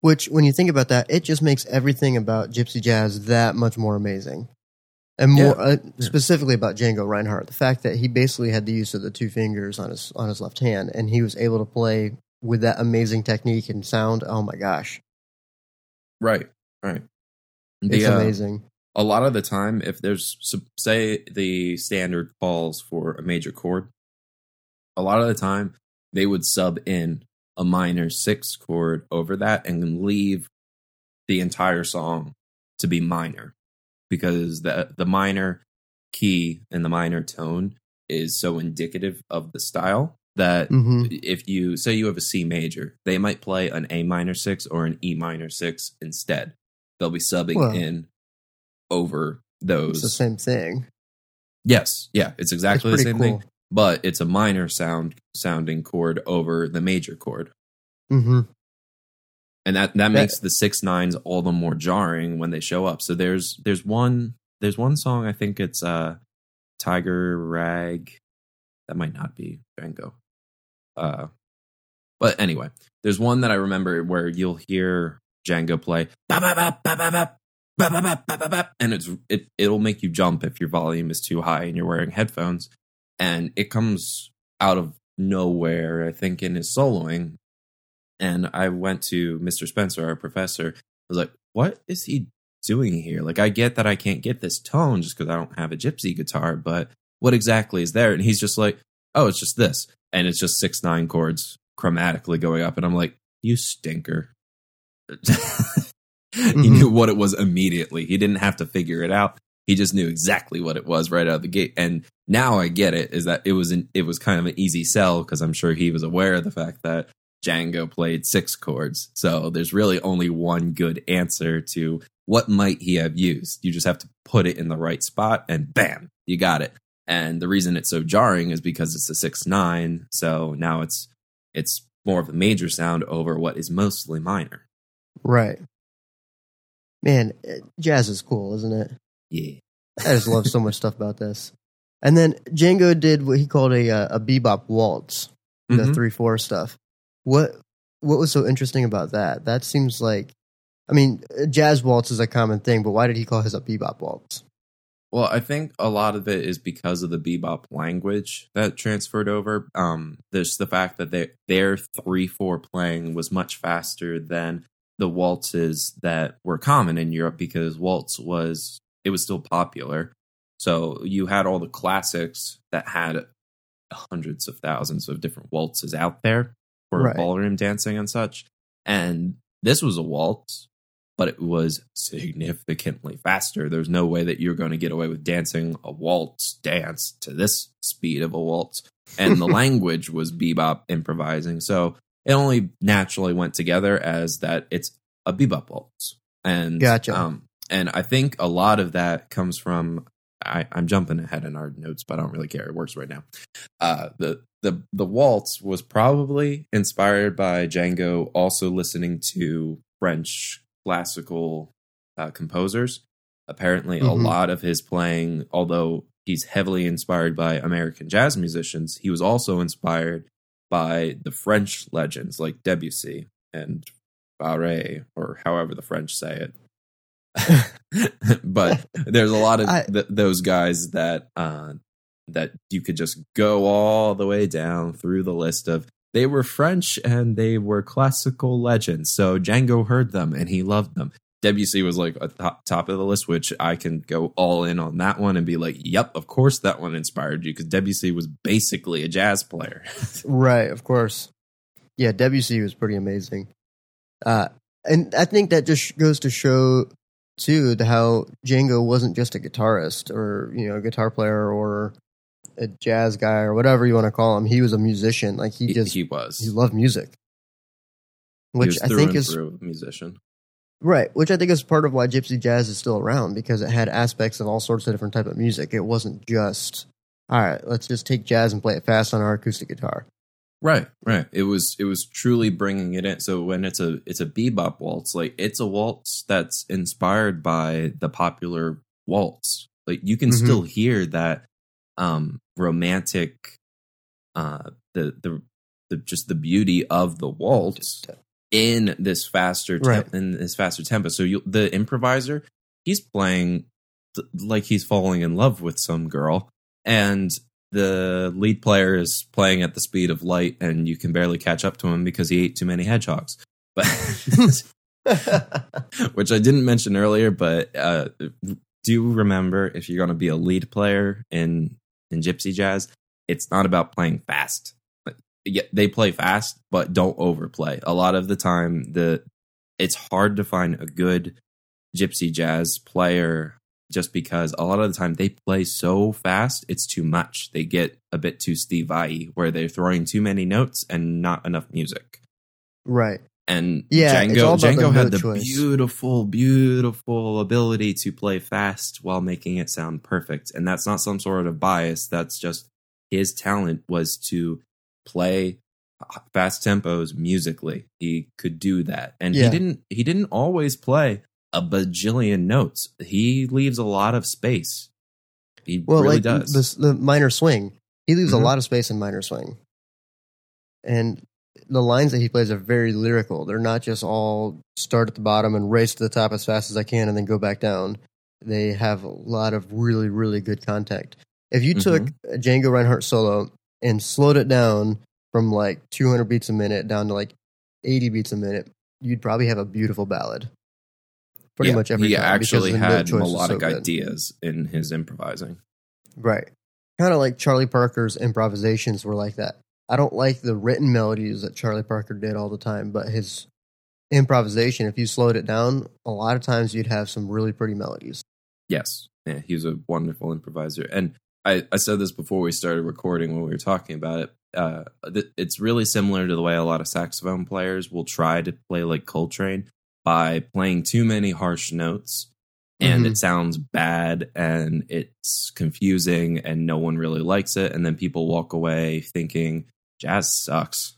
Which, when you think about that, it just makes everything about gypsy jazz that much more amazing. And more yeah. uh, specifically about Django Reinhardt, the fact that he basically had the use of the two fingers on his on his left hand, and he was able to play with that amazing technique and sound. Oh my gosh! Right, right. It's the, amazing. Uh, a lot of the time, if there's say the standard calls for a major chord, a lot of the time they would sub in a minor six chord over that and leave the entire song to be minor. Because the the minor key and the minor tone is so indicative of the style that mm-hmm. if you say you have a C major, they might play an A minor six or an E minor six instead. They'll be subbing well, in over those. It's the same thing. Yes. Yeah. It's exactly it's the same cool. thing. But it's a minor sound sounding chord over the major chord. Mm-hmm. And that, that makes the six nines all the more jarring when they show up. So there's there's one there's one song, I think it's uh, Tiger Rag. That might not be Django. Uh, but anyway, there's one that I remember where you'll hear Django play. And it's it, it'll make you jump if your volume is too high and you're wearing headphones. And it comes out of nowhere, I think, in his soloing. And I went to Mister Spencer, our professor. I was like, what is he doing here? Like, I get that I can't get this tone just because I don't have a gypsy guitar, but what exactly is there? And he's just like, oh, it's just this. And it's just six, nine chords chromatically going up. And I'm like, you stinker. Mm-hmm. He knew what it was immediately. He didn't have to figure it out. He just knew exactly what it was right out of the gate. And now I get it, is that it was an, it was kind of an easy sell, because I'm sure he was aware of the fact that Django played six chords, so there's really only one good answer to what might he have used. You just have to put it in the right spot, and bam, you got it. And the reason it's so jarring is because it's a six nine, so now it's it's more of a major sound over what is mostly minor. Right. Man, jazz is cool, isn't it? Yeah. I just love so much stuff about this. And then Django did what he called a a bebop waltz, the mm-hmm. three four stuff. What what was so interesting about that? That seems like, I mean, jazz waltz is a common thing, but why did he call his a bebop waltz? Well, I think a lot of it is because of the bebop language that transferred over. Um, there's the fact that they, their three four playing was much faster than the waltzes that were common in Europe, because waltz was, it was still popular. So you had all the classics that had hundreds of thousands of different waltzes out there for right. ballroom dancing and such. And this was a waltz, but it was significantly faster. There's no way that you're going to get away with dancing a waltz dance to this speed of a waltz. And the language was bebop improvising. So it only naturally went together as that it's a bebop waltz. And gotcha. Um, and I think a lot of that comes from, I, I'm jumping ahead in our notes, but I don't really care. It works right now. Uh, the the the waltz was probably inspired by Django also listening to French classical uh, composers. Apparently, mm-hmm. a lot of his playing, although he's heavily inspired by American jazz musicians, he was also inspired by the French legends like Debussy and Fauré, or however the French say it. But there's a lot of th- those guys that uh, that you could just go all the way down through the list of, they were French and they were classical legends. So Django heard them and he loved them. Debussy was like a top, top of the list, which I can go all in on that one and be like, yep, of course that one inspired you, because Debussy was basically a jazz player. Right, of course. Yeah, Debussy was pretty amazing. Uh, and I think that just goes to show too, to how Django wasn't just a guitarist or, you know, a guitar player or a jazz guy or whatever you want to call him. He was a musician. Like he just, he, he was, he loved music, which I think is a musician, right? Which I think is part of why gypsy jazz is still around, because it had aspects of all sorts of different type of music. It wasn't just, all right, let's just take jazz and play it fast on our acoustic guitar. Right, right. It was it was truly bringing it in. So when it's a it's a bebop waltz, like it's a waltz that's inspired by the popular waltz. Like you can mm-hmm. still hear that um, romantic, uh, the, the the just the beauty of the waltz in this faster te- right. in this faster tempo. So you, the improviser, he's playing th- like he's falling in love with some girl, and the lead player is playing at the speed of light, and you can barely catch up to him because he ate too many hedgehogs. But which I didn't mention earlier, but uh, do remember, if you're going to be a lead player in in gypsy jazz, it's not about playing fast. Like, yeah, they play fast, but don't overplay. A lot of the time, the it's hard to find a good gypsy jazz player, just because a lot of the time they play so fast, it's too much. They get a bit too Steve Vai, where they're throwing too many notes and not enough music. Right. And yeah, Django, Django had the choice. beautiful, beautiful ability to play fast while making it sound perfect. And that's not some sort of bias. That's just his talent was to play fast tempos musically. He could do that. And yeah. he didn't, he didn't always play a bajillion notes. He leaves a lot of space. He well, really like does. This, the minor swing. He leaves mm-hmm. a lot of space in minor swing. And the lines that he plays are very lyrical. They're not just all start at the bottom and race to the top as fast as I can and then go back down. They have a lot of really, really good contact. If you took mm-hmm. a Django Reinhardt solo and slowed it down from like two hundred beats a minute down to like eighty beats a minute, you'd probably have a beautiful ballad. Pretty yeah, much every he time. He actually had melodic so ideas in his improvising. Right. Kind of like Charlie Parker's improvisations were like that. I don't like the written melodies that Charlie Parker did all the time, but his improvisation, if you slowed it down, a lot of times you'd have some really pretty melodies. Yes. Yeah, he was a wonderful improviser. And I, I said this before we started recording when we were talking about it. Uh, th- it's really similar to the way a lot of saxophone players will try to play like Coltrane, by playing too many harsh notes, and mm-hmm. it sounds bad and it's confusing and no one really likes it. And then people walk away thinking jazz sucks.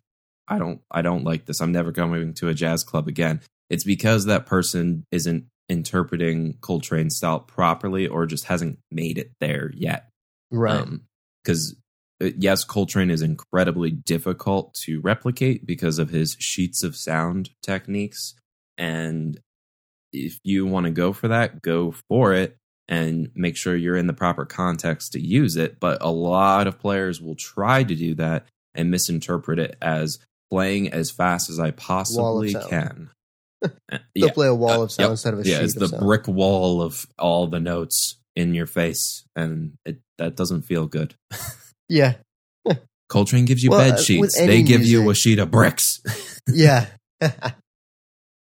I don't, I don't like this. I'm never going to a jazz club again. It's because that person isn't interpreting Coltrane style properly, or just hasn't made it there yet. Right. Um, 'cause yes, Coltrane is incredibly difficult to replicate because of his sheets of sound techniques. And if you want to go for that, go for it and make sure you're in the proper context to use it. But a lot of players will try to do that and misinterpret it as playing as fast as I possibly can. They'll yeah. play a wall of sound uh, yep. instead of a yeah, sheet of sound. Yeah, it's the brick wall of all the notes in your face, and it, that doesn't feel good. yeah. Coltrane gives you well, bed sheets. They give music. you a sheet of bricks. yeah.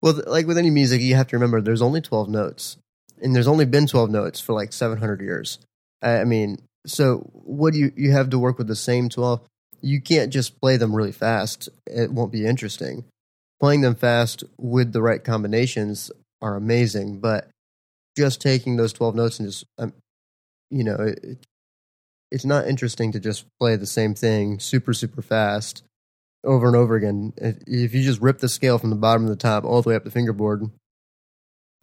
Well, like with any music, you have to remember there's only twelve notes, and there's only been twelve notes for like seven hundred years. I mean, so what do you, you have to work with the same twelve? You can't just play them really fast. It won't be interesting. Playing them fast with the right combinations are amazing, but just taking those twelve notes and just, um, you know, it, it's not interesting to just play the same thing super, super fast over and over again. If you just rip the scale from the bottom to the top all the way up the fingerboard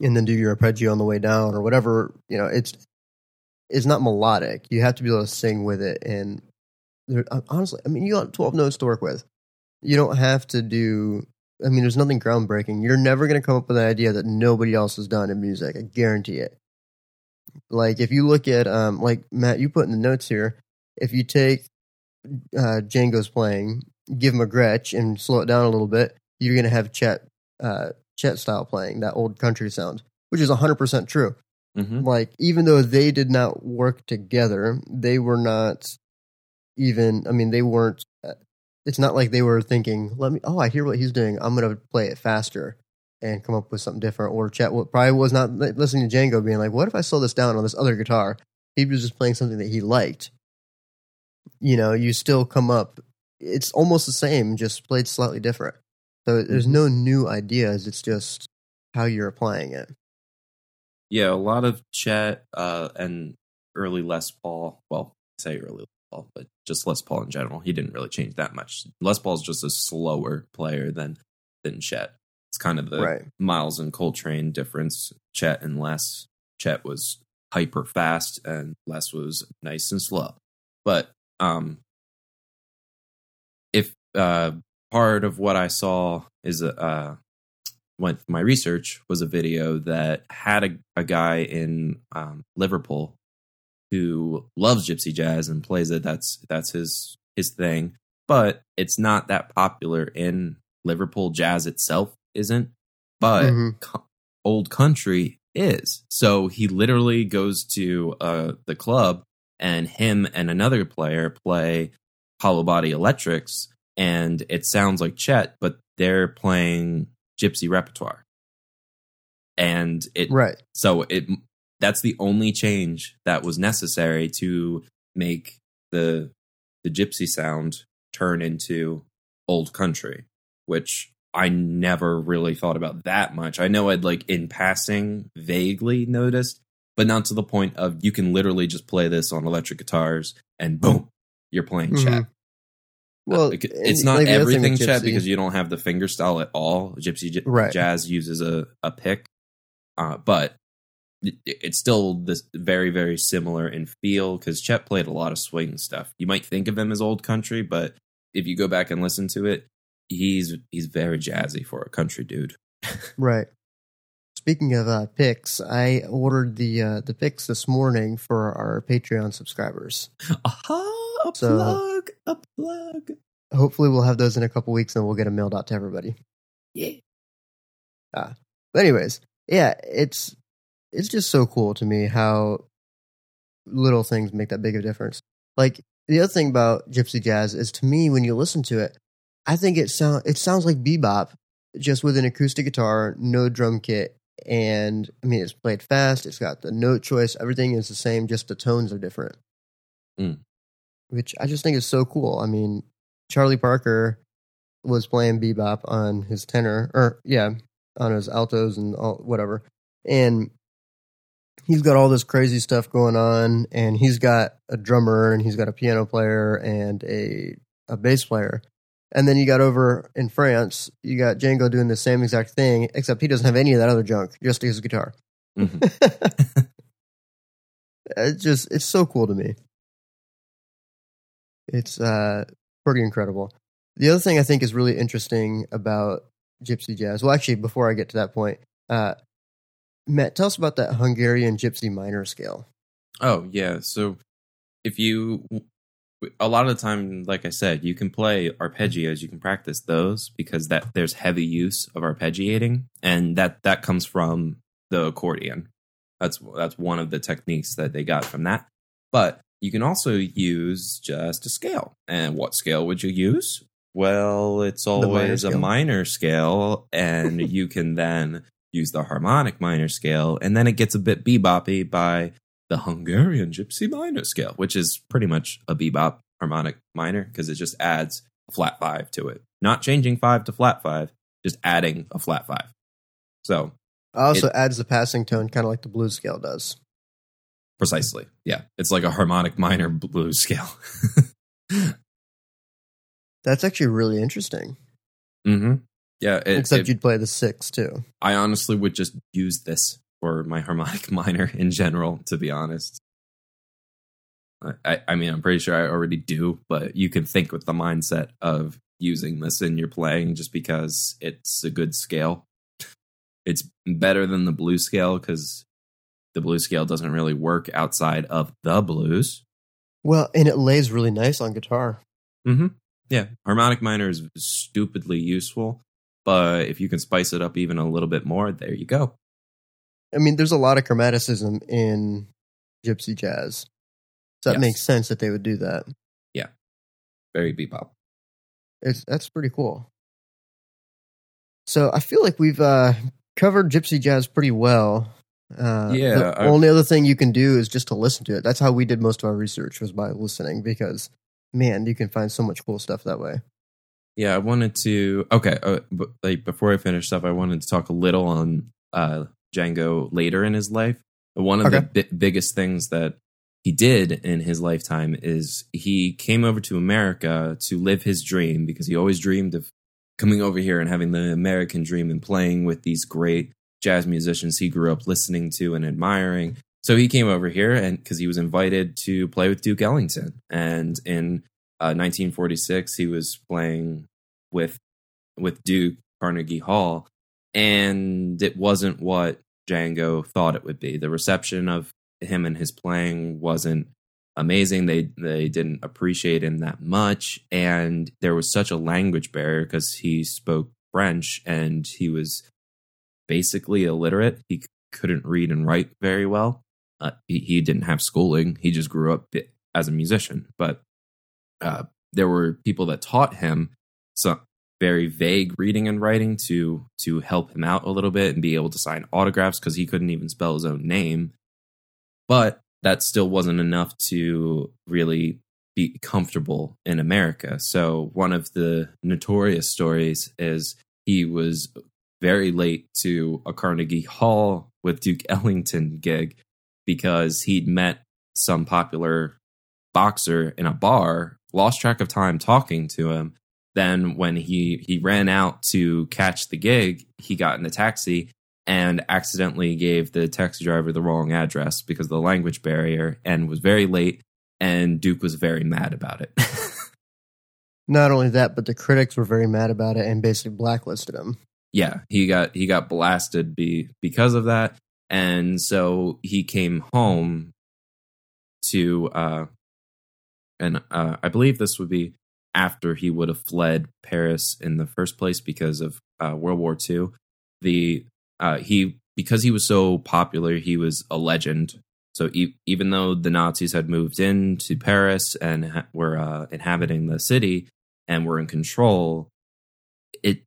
and then do your arpeggio on the way down or whatever, you know, it's it's not melodic. You have to be able to sing with it. And there, honestly, I mean, you got twelve notes to work with. You don't have to do, I mean, there's nothing groundbreaking. You're never going to come up with an idea that nobody else has done in music. I guarantee it. Like if you look at, um, like Matt, you put in the notes here, if you take uh, Django's playing, give him a Gretsch and slow it down a little bit, you're going to have Chet, uh, Chet style playing, that old country sound, which is one hundred percent true. Mm-hmm. Like, even though they did not work together, they were not even, I mean, they weren't, it's not like they were thinking, let me, oh, I hear what he's doing. I'm going to play it faster and come up with something different. Or Chet probably was not listening to Django being like, what if I slow this down on this other guitar? He was just playing something that he liked. You know, you still come up, it's almost the same, just played slightly different. So there's no new ideas. It's just how you're applying it. Yeah, a lot of Chet uh, and early Les Paul, well, I say early Paul, but just Les Paul in general. He didn't really change that much. Les Paul's just a slower player than than Chet. It's kind of the right. Miles and Coltrane difference. Chet and Les. Chet was hyper fast, and Les was nice and slow. But um, if uh, part of what I saw is uh, with my research was a video that had a, a guy in um, Liverpool who loves gypsy jazz and plays it. That's that's his his thing, but it's not that popular in Liverpool. Jazz itself isn't, but mm-hmm. co- old country is. So he literally goes to uh, the club, and him and another player play hollow body electrics, and it sounds like Chet, but they're playing gypsy repertoire, and it right. So it. That's the only change that was necessary to make the the gypsy sound turn into old country, which I never really thought about that much. I know I'd like in passing vaguely noticed, but not to the point of you can literally just play this on electric guitars and boom, you're playing mm-hmm. Chet. Well, uh, it's not like everything Chet gypsy. Because you don't have the finger style at all. Gypsy j- right. jazz uses a, a pick, uh, but it's still this very, very similar in feel because Chet played a lot of swing stuff. You might think of him as old country, but if you go back and listen to it, he's he's very jazzy for a country dude. Right. Speaking of uh, picks, I ordered the uh, the picks this morning for our Patreon subscribers. Aha! A so plug! A plug! Hopefully we'll have those in a couple weeks and we'll get them mailed out to everybody. Yeah. Uh, but anyways, yeah, it's... It's just so cool to me how little things make that big of a difference. Like, the other thing about gypsy jazz is, to me, when you listen to it, I think it, sound, it sounds like bebop, just with an acoustic guitar, no drum kit, and, I mean, it's played fast, it's got the note choice, everything is the same, just the tones are different. Mm. Which I just think is so cool. I mean, Charlie Parker was playing bebop on his tenor, or, yeah, on his altos and all, whatever, and he's got all this crazy stuff going on, and he's got a drummer, and he's got a piano player, and a a bass player. And then you got over in France, you got Django doing the same exact thing, except he doesn't have any of that other junk, just his guitar. Mm-hmm. It's just, it's so cool to me. It's uh, pretty incredible. The other thing I think is really interesting about gypsy jazz, well, actually, before I get to that point, uh, Matt, tell us about that Hungarian Gypsy minor scale. Oh, yeah. So if you, a lot of the time, like I said, you can play arpeggios, you can practice those because that there's heavy use of arpeggiating, and that, that comes from the accordion. That's, that's one of the techniques that they got from that. But you can also use just a scale. And what scale would you use? Well, it's always minor a minor scale, and you can then use the harmonic minor scale, and then it gets a bit beboppy by the Hungarian Gypsy minor scale, which is pretty much a bebop harmonic minor because it just adds a flat five to it. Not changing five to flat five, just adding a flat five. So it also adds the passing tone, kind of like the blues scale does. Precisely, yeah. It's like a harmonic minor blues scale. That's actually really interesting. Mm-hmm. Yeah, it, except it, you'd play the six too. I honestly would just use this for my harmonic minor in general, to be honest. I, I mean, I'm pretty sure I already do, but you can think with the mindset of using this in your playing just because it's a good scale. It's better than the blues scale because the blues scale doesn't really work outside of the blues. Well, and it lays really nice on guitar. Mm-hmm. Yeah, harmonic minor is stupidly useful. But if you can spice it up even a little bit more, there you go. I mean, there's a lot of chromaticism in gypsy jazz. So that yes. makes sense that they would do that. Yeah. Very bebop. It's, that's pretty cool. So I feel like we've uh, covered gypsy jazz pretty well. Uh, yeah. The I've... only other thing you can do is just to listen to it. That's how we did most of our research, was by listening, because, man, you can find so much cool stuff that way. Yeah, I wanted to. Okay, uh, but like before I finish up, I wanted to talk a little on uh, Django later in his life. One of okay. the bi- biggest things that he did in his lifetime is he came over to America to live his dream, because he always dreamed of coming over here and having the American dream and playing with these great jazz musicians he grew up listening to and admiring. So he came over here and because he was invited to play with Duke Ellington. And in uh, nineteen forty-six, he was playing with with Duke, Carnegie Hall, and it wasn't what Django thought it would be. The reception of him and his playing wasn't amazing. They they didn't appreciate him that much, and there was such a language barrier because he spoke French and he was basically illiterate. He couldn't read and write very well. Uh, he, he didn't have schooling. He just grew up as a musician. But uh, there were people that taught him some very vague reading and writing to to help him out a little bit and be able to sign autographs because he couldn't even spell his own name. But that still wasn't enough to really be comfortable in America. So one of the notorious stories is he was very late to a Carnegie Hall with Duke Ellington gig because he'd met some popular boxer in a bar, lost track of time talking to him. Then when he, he ran out to catch the gig, he got in the taxi and accidentally gave the taxi driver the wrong address because of the language barrier and was very late, and Duke was very mad about it. Not only that, but the critics were very mad about it and basically blacklisted him. Yeah, he got he got blasted be, because of that, and so he came home to, uh, and uh, I believe this would be after he would have fled Paris in the first place because of uh, World War Two. The uh, he because he was so popular, he was a legend. So e- even though the Nazis had moved into Paris and ha- were uh, inhabiting the city and were in control, it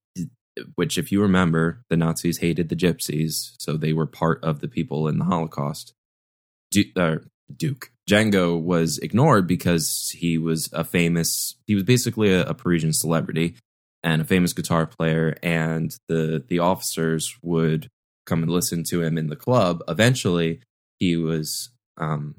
which, if you remember, the Nazis hated the gypsies, so they were part of the people in the Holocaust. Du- uh, Duke. Django was ignored because he was a famous, he was basically a, a Parisian celebrity and a famous guitar player, and the, the officers would come and listen to him in the club. Eventually, he was um,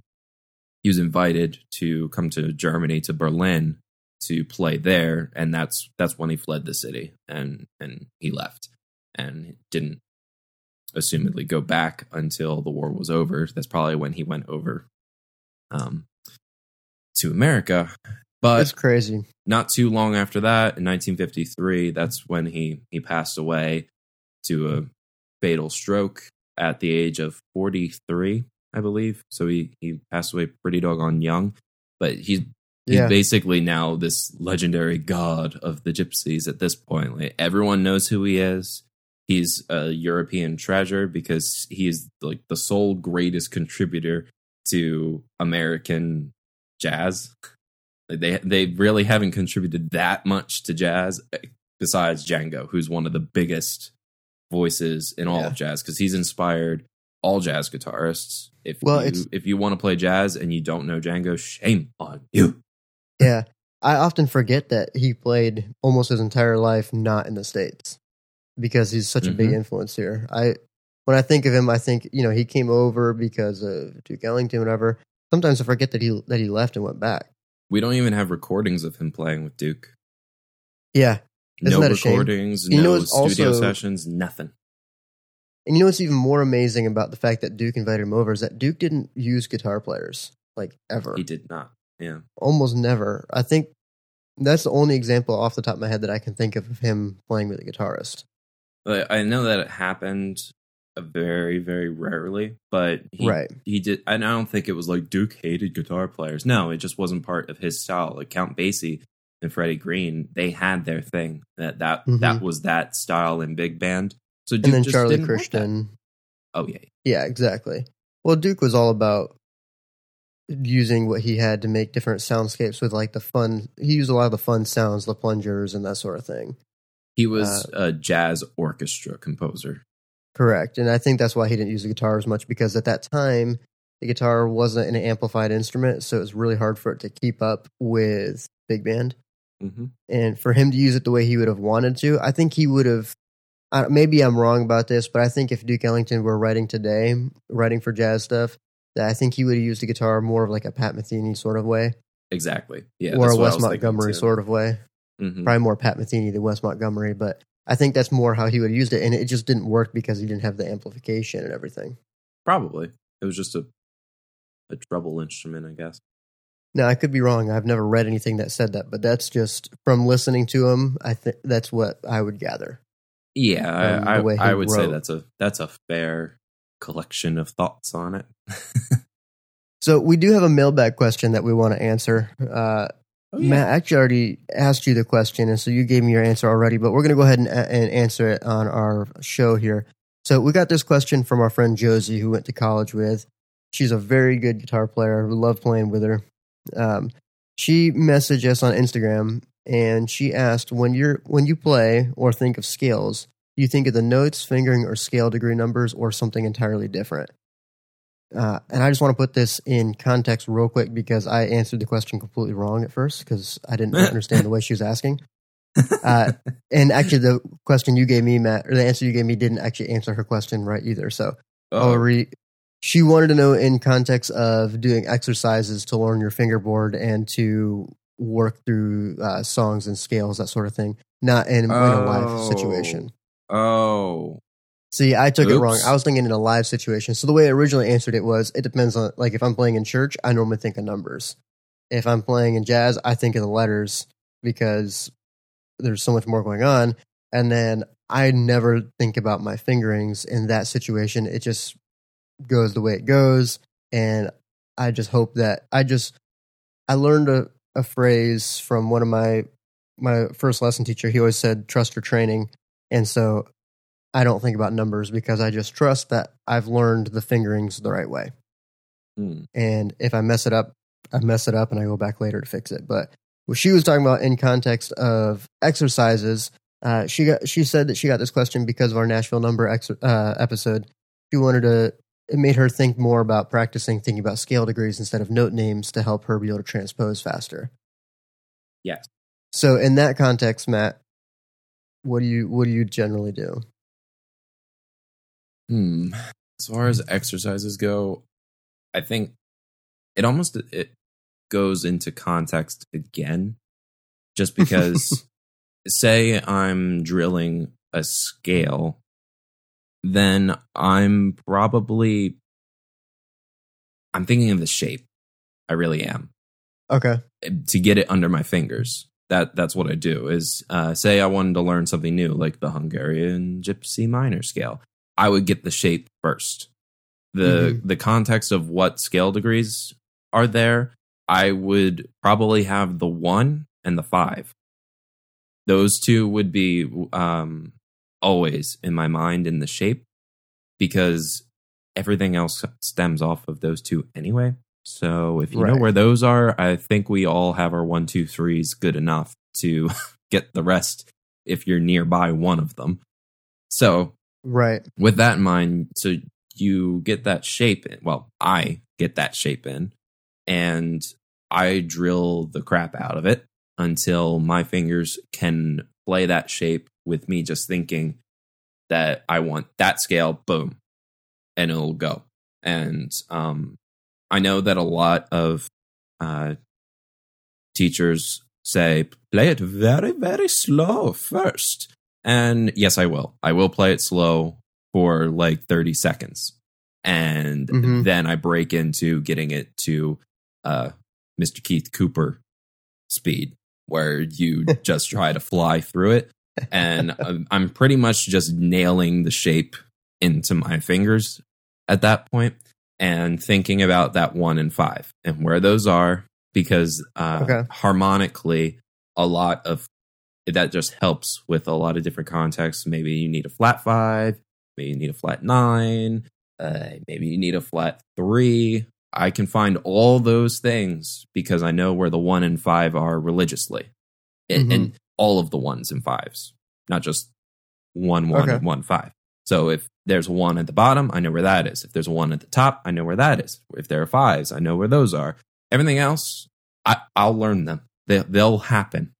he was invited to come to Germany, to Berlin, to play there, and that's that's when he fled the city, and, and he left, and didn't assumedly go back until the war was over. That's probably when he went over Um, to America. But it's crazy. Not too long after that, in nineteen fifty-three, that's when he he passed away to a fatal stroke at the age of forty-three, I believe. So he, he passed away pretty doggone young. But he's he's yeah. basically now this legendary god of the gypsies at this point. Like, everyone knows who he is. He's a European treasure because he is like the sole greatest contributor to American jazz. They they really haven't contributed that much to jazz besides Django, who's one of the biggest voices in all yeah. of jazz, because he's inspired all jazz guitarists. If well, you, if you want to play jazz and you don't know Django, shame on you. Yeah, I often forget that he played almost his entire life not in the States because he's such mm-hmm. a big influence here. I. When I think of him, I think, you know, he came over because of Duke Ellington, whatever. Sometimes I forget that he that he left and went back. We don't even have recordings of him playing with Duke. Yeah. Isn't no that a recordings, shame? No studio also, sessions, nothing. And you know what's even more amazing about the fact that Duke invited him over is that Duke didn't use guitar players, like, ever. He did not, yeah. Almost never. I think that's the only example off the top of my head that I can think of of him playing with a guitarist. I know that it happened very, very rarely, but he, right. he did. And I don't think it was like Duke hated guitar players. No, it just wasn't part of his style. Like Count Basie and Freddie Green, they had their thing. That that mm-hmm. that was that style in big band. So Duke and then just Charlie didn't Christian. Like oh yeah, yeah, exactly. Well, Duke was all about using what he had to make different soundscapes with, like the fun. He used a lot of the fun sounds, the plungers, and that sort of thing. He was uh, a jazz orchestra composer. Correct, and I think that's why he didn't use the guitar as much, because at that time, the guitar wasn't an amplified instrument, so it was really hard for it to keep up with big band. Mm-hmm. And for him to use it the way he would have wanted to, I think he would have, uh, maybe I'm wrong about this, but I think if Duke Ellington were writing today, writing for jazz stuff, that I think he would have used the guitar more of like a Pat Metheny sort of way. Exactly. Yeah. Or a Wes Montgomery sort of way. Mm-hmm. Probably more Pat Metheny than Wes Montgomery, but I think that's more how he would have used it. And it just didn't work because he didn't have the amplification and everything. Probably. It was just a a treble instrument, I guess. Now, I could be wrong. I've never read anything that said that, but that's just from listening to him. I think that's what I would gather. Yeah, um, I, I, I would wrote. say that's a that's a fair collection of thoughts on it. So we do have a mailbag question that we want to answer. Uh, oh, yeah. Matt, I actually already asked you the question, and so you gave me your answer already, but we're going to go ahead and, and answer it on our show here. So we got this question from our friend Josie, who went to college with. She's a very good guitar player. We love playing with her. Um, she messaged us on Instagram, and she asked, when you're when you play or think of scales, do you think of the notes, fingering, or scale degree numbers, or something entirely different? Uh, and I just want to put this in context real quick, because I answered the question completely wrong at first, because I didn't understand the way she was asking. Uh, and actually, the question you gave me, Matt, or the answer you gave me didn't actually answer her question right either. So oh. I'll re- She wanted to know in context of doing exercises to learn your fingerboard and to work through uh, songs and scales, that sort of thing, not in, oh. in a live situation. Oh. See, I took Oops. it wrong. I was thinking in a live situation. So the way I originally answered it was, it depends on, like, if I'm playing in church, I normally think of numbers. If I'm playing in jazz, I think of the letters because there's so much more going on. And then I never think about my fingerings in that situation. It just goes the way it goes, and I just hope that I just I learned a, a phrase from one of my my first lesson teacher. He always said, trust your training, and so I don't think about numbers because I just trust that I've learned the fingerings the right way. Mm. And if I mess it up, I mess it up and I go back later to fix it. But what she was talking about in context of exercises, uh, she got she said that she got this question because of our Nashville number ex- uh, episode. She wanted to It made her think more about practicing, thinking about scale degrees instead of note names to help her be able to transpose faster. Yes. So in that context, Matt, what do you what do you generally do? Hmm. As far as exercises go, I think it almost it goes into context again, just because say I'm drilling a scale, then I'm probably, I'm thinking of the shape. I really am. Okay. To get it under my fingers. That That's what I do is, uh, say I wanted to learn something new, like the Hungarian Gypsy minor scale. I would get the shape first. The mm-hmm. the context of what scale degrees are there, I would probably have the one and the five. Those two would be... Um, always in my mind in the shape, because everything else stems off of those two anyway. So if you right. know where those are, I think we all have our one, two, threes good enough to get the rest if you're nearby one of them. So right. with that in mind, so you get that shape in. Well, I get that shape in, and I drill the crap out of it until my fingers can play that shape with me just thinking that I want that scale, boom, and it'll go. And um, I know that a lot of uh, teachers say, play it very, very slow first. And yes, I will. I will play it slow for like thirty seconds. And mm-hmm. then I break into getting it to uh, Mister Keith Cooper speed, where you just try to fly through it. And I'm pretty much just nailing the shape into my fingers at that point and thinking about that one and five and where those are, because uh, okay. harmonically, a lot of that just helps with a lot of different contexts. Maybe you need a flat five, maybe you need a flat nine, uh, maybe you need a flat three. I can find all those things because I know where the one and five are religiously. And, mm-hmm. and all of the ones and fives, not just one, one, okay. and one, five. So if there's a one at the bottom, I know where that is. If there's a one at the top, I know where that is. If there are fives, I know where those are. Everything else, I, I'll learn them. They, they'll happen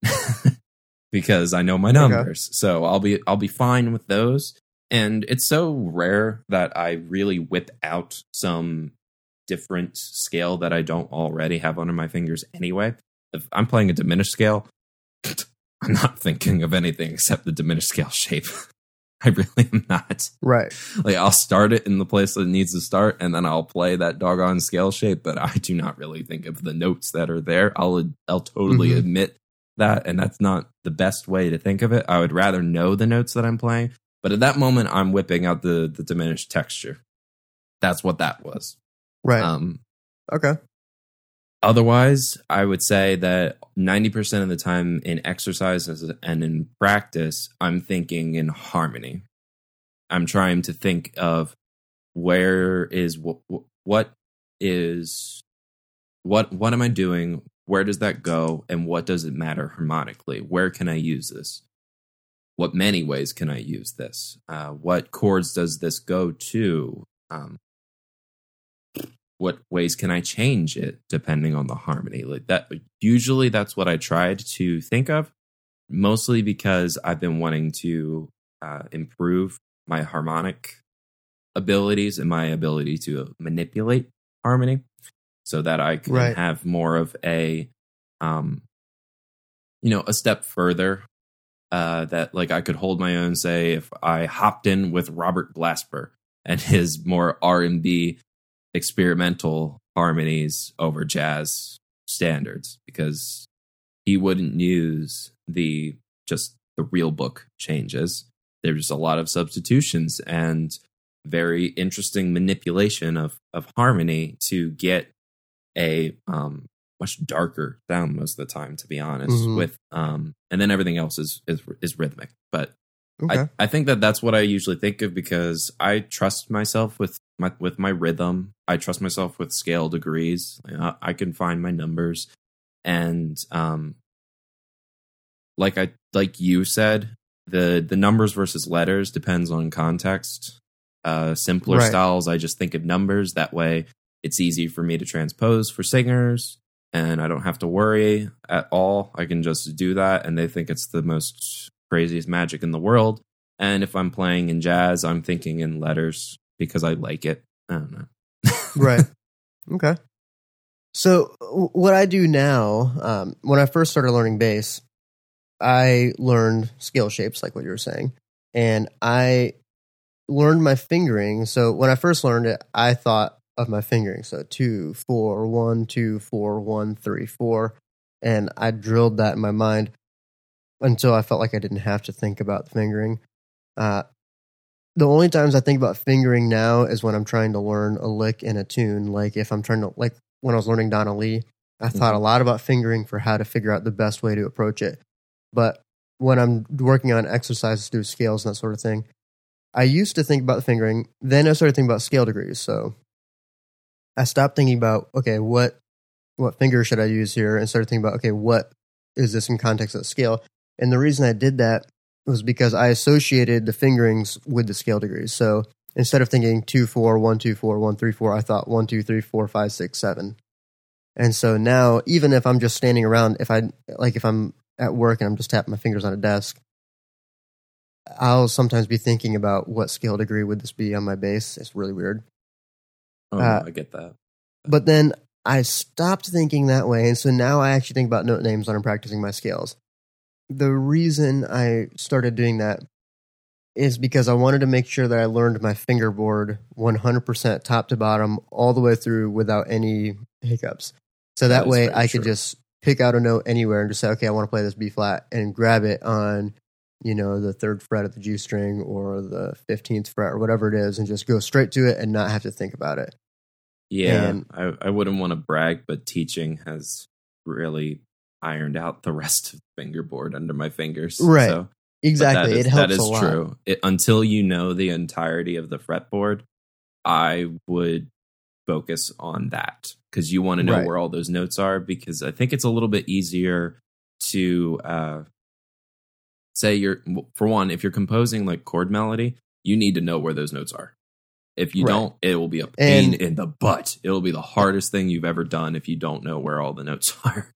because I know my numbers. Okay. So I'll be I'll be fine with those. And it's so rare that I really whip out some different scale that I don't already have under my fingers anyway. If I'm playing a diminished scale, I'm not thinking of anything except the diminished scale shape. I really am not. Right. Like, I'll start it in the place that it needs to start, and then I'll play that doggone scale shape, but I do not really think of the notes that are there. I'll I'll totally mm-hmm. admit that, and that's not the best way to think of it. I would rather know the notes that I'm playing, but at that moment, I'm whipping out the, the diminished texture. That's what that was. Right. Um, okay. Otherwise, I would say that ninety percent of the time in exercises and in practice, I'm thinking in harmony. I'm trying to think of where is what, what is what, what am I doing? Where does that go? And what does it matter harmonically? Where can I use this? What many ways can I use this? Uh, what chords does this go to? Um, what ways can I change it depending on the harmony? Like that, usually that's what I tried to think of, mostly because I've been wanting to uh, improve my harmonic abilities and my ability to manipulate harmony so that I can right. have more of a, um, you know, a step further uh, that like I could hold my own, say, if I hopped in with Robert Glasper and his more R and B experimental harmonies over jazz standards, because he wouldn't use the just the real book changes. There's a lot of substitutions and very interesting manipulation of, of harmony to get a um, much darker sound most of the time, to be honest. Mm-hmm. With um, and then everything else is is, is rhythmic, but. Okay. I, I think that that's what I usually think of because I trust myself with my with my rhythm. I trust myself with scale degrees. I, I can find my numbers, and um, like I like you said, the the numbers versus letters depends on context. Uh, simpler right. styles, I just think of numbers. That way, it's easy for me to transpose for singers, and I don't have to worry at all. I can just do that, and they think it's the most craziest magic in the world. And if I'm playing in jazz, I'm thinking in letters because I like it. I don't know. Right. Okay. So what I do now, um, when I first started learning bass, I learned scale shapes, like what you were saying, and I learned my fingering. So when I first learned it, I thought of my fingering. So two, four, one, two, four, one, three, four. And I drilled that in my mind until I felt like I didn't have to think about fingering. Uh, the only times I think about fingering now is when I'm trying to learn a lick and a tune. Like if I'm trying to, like when I was learning Donna Lee, I mm-hmm. thought a lot about fingering for how to figure out the best way to approach it. But when I'm working on exercises through scales and that sort of thing, I used to think about fingering. Then I started thinking about scale degrees. So I stopped thinking about, okay, what, what finger should I use here? And started thinking about, okay, what is this in context of the scale? And the reason I did that was because I associated the fingerings with the scale degrees. So instead of thinking two, four, one, two, four, one, three, four, I thought one, two, three, four, five, six, seven. And so now, even if I'm just standing around, if I like, if I'm at work and I'm just tapping my fingers on a desk, I'll sometimes be thinking about what scale degree would this be on my bass. It's really weird. Oh, uh, I get that. But then I stopped thinking that way, and so now I actually think about note names when I'm practicing my scales. The reason I started doing that is because I wanted to make sure that I learned my fingerboard one hundred percent top to bottom all the way through without any hiccups. So that, that way I true. could just pick out a note anywhere and just say, okay, I want to play this B flat and grab it on, you know, the third fret of the G string or the fifteenth fret or whatever it is and just go straight to it and not have to think about it. Yeah. And, I, I wouldn't want to brag, but teaching has really ironed out the rest of the fingerboard under my fingers. Right. So, exactly. Is, it helps a lot. That is true. It, until you know the entirety of the fretboard, I would focus on that because you want to know right. where all those notes are, because I think it's a little bit easier to uh, say you're, for one, if you're composing like chord melody, you need to know where those notes are. If you right. don't, it will be a pain and, in the butt. It'll be the hardest thing you've ever done if you don't know where all the notes are.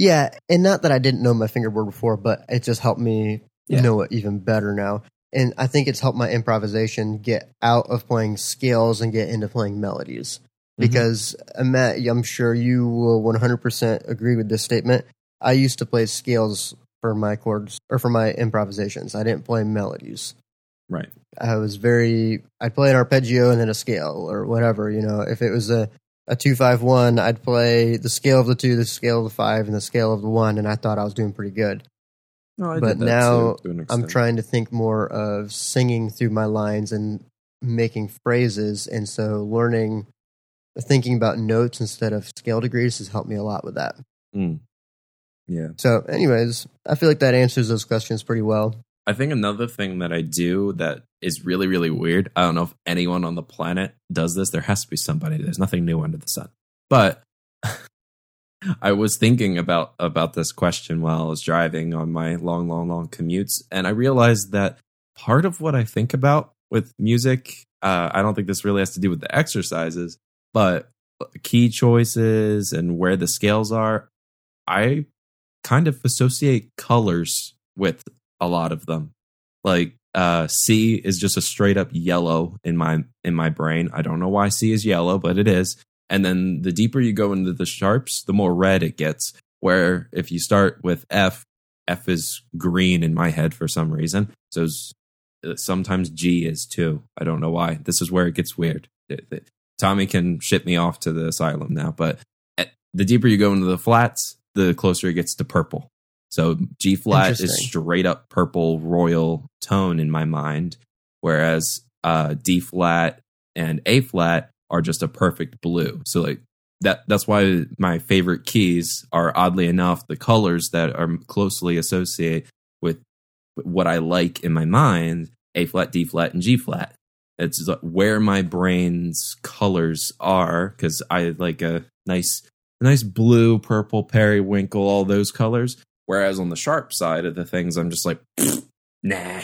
Yeah, and not that I didn't know my fingerboard before, but it just helped me yeah. know it even better now. And I think it's helped my improvisation get out of playing scales and get into playing melodies. because mm-hmm. Matt, I'm sure you will one hundred percent agree with this statement. I used to play scales for my chords or for my improvisations. I didn't play melodies. Right. I was very, I'd play an arpeggio and then a scale or whatever, you know, if it was a, a two, five, one, I'd play the scale of the two, the scale of the five, and the scale of the one. And I thought I was doing pretty good. No, I but did that now to, to an extent. I'm trying to think more of singing through my lines and making phrases. And so learning, thinking about notes instead of scale degrees has helped me a lot with that. Mm. Yeah. So anyways, I feel like that answers those questions pretty well. I think another thing that I do that is really, really weird. I don't know if anyone on the planet does this. There has to be somebody. There's nothing new under the sun. But I was thinking about, about this question while I was driving on my long, long, long commutes. And I realized that part of what I think about with music, uh, I don't think this really has to do with the exercises, but key choices and where the scales are, I kind of associate colors with a lot of them. Like uh C is just a straight up yellow in my in my brain. I don't know why C is yellow, but it is. And then the deeper you go into the sharps, the more red it gets. Where if you start with F, F is green in my head for some reason. So sometimes G is too. I don't know why. This is where it gets weird. It, it, Tommy can ship me off to the asylum now, but at, the deeper you go into the flats, the closer it gets to purple. So G flat is straight up purple royal tone in my mind, whereas uh, D flat and A flat are just a perfect blue. So like that that's why my favorite keys are, oddly enough, the colors that are closely associated with what I like in my mind: A flat, D flat, and G flat. It's where my brain's colors are, because I like a nice, nice blue, purple, periwinkle, all those colors. Whereas on the sharp side of the things, I'm just like, nah,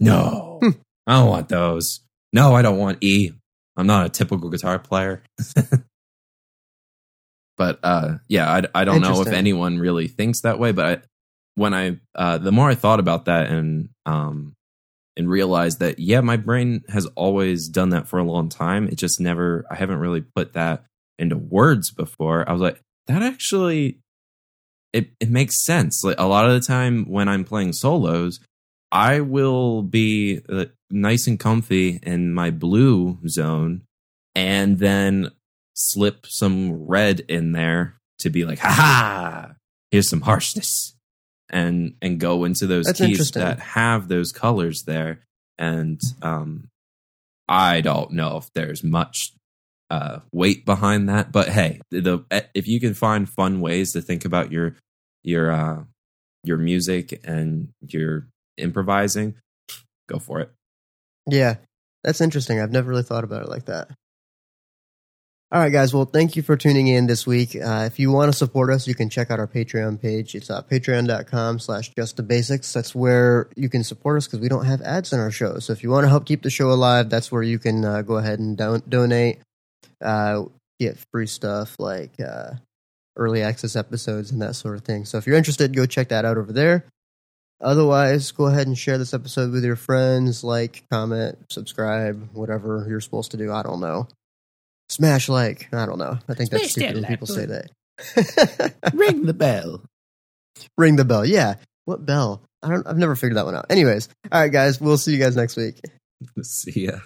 no, I don't want those. No, I don't want E. I'm not a typical guitar player. But uh, yeah, I, I don't know if anyone really thinks that way. But I, when I, uh, the more I thought about that and um, and realized that, yeah, my brain has always done that for a long time. It just never, I haven't really put that into words before. I was like, that actually. It it makes sense. Like a lot of the time when I'm playing solos, I will be uh, nice and comfy in my blue zone, and then slip some red in there to be like, ha ha, here's some harshness, and and go into those That's keys that have those colors there. And um, I don't know if there's much Uh, weight behind that, but hey, the if you can find fun ways to think about your your uh, your music and your improvising, go for it. Yeah, that's interesting. I've never really thought about it like that. All right, guys. Well, thank you for tuning in this week. Uh, if you want to support us, you can check out our Patreon page. It's uh, patreon dot com slash just the basics. That's where you can support us because we don't have ads in our show. So if you want to help keep the show alive, that's where you can uh, go ahead and don- donate. Uh, get free stuff like uh, early access episodes and that sort of thing. So if you're interested, go check that out over there. Otherwise, go ahead and share this episode with your friends. Like, comment, subscribe, whatever you're supposed to do. I don't know. Smash like. I don't know. I think Smash that's stupid when people say that. Ring the bell. Ring the bell. Yeah. What bell? I don't. I've never figured that one out. Anyways. All right, guys. We'll see you guys next week. See ya.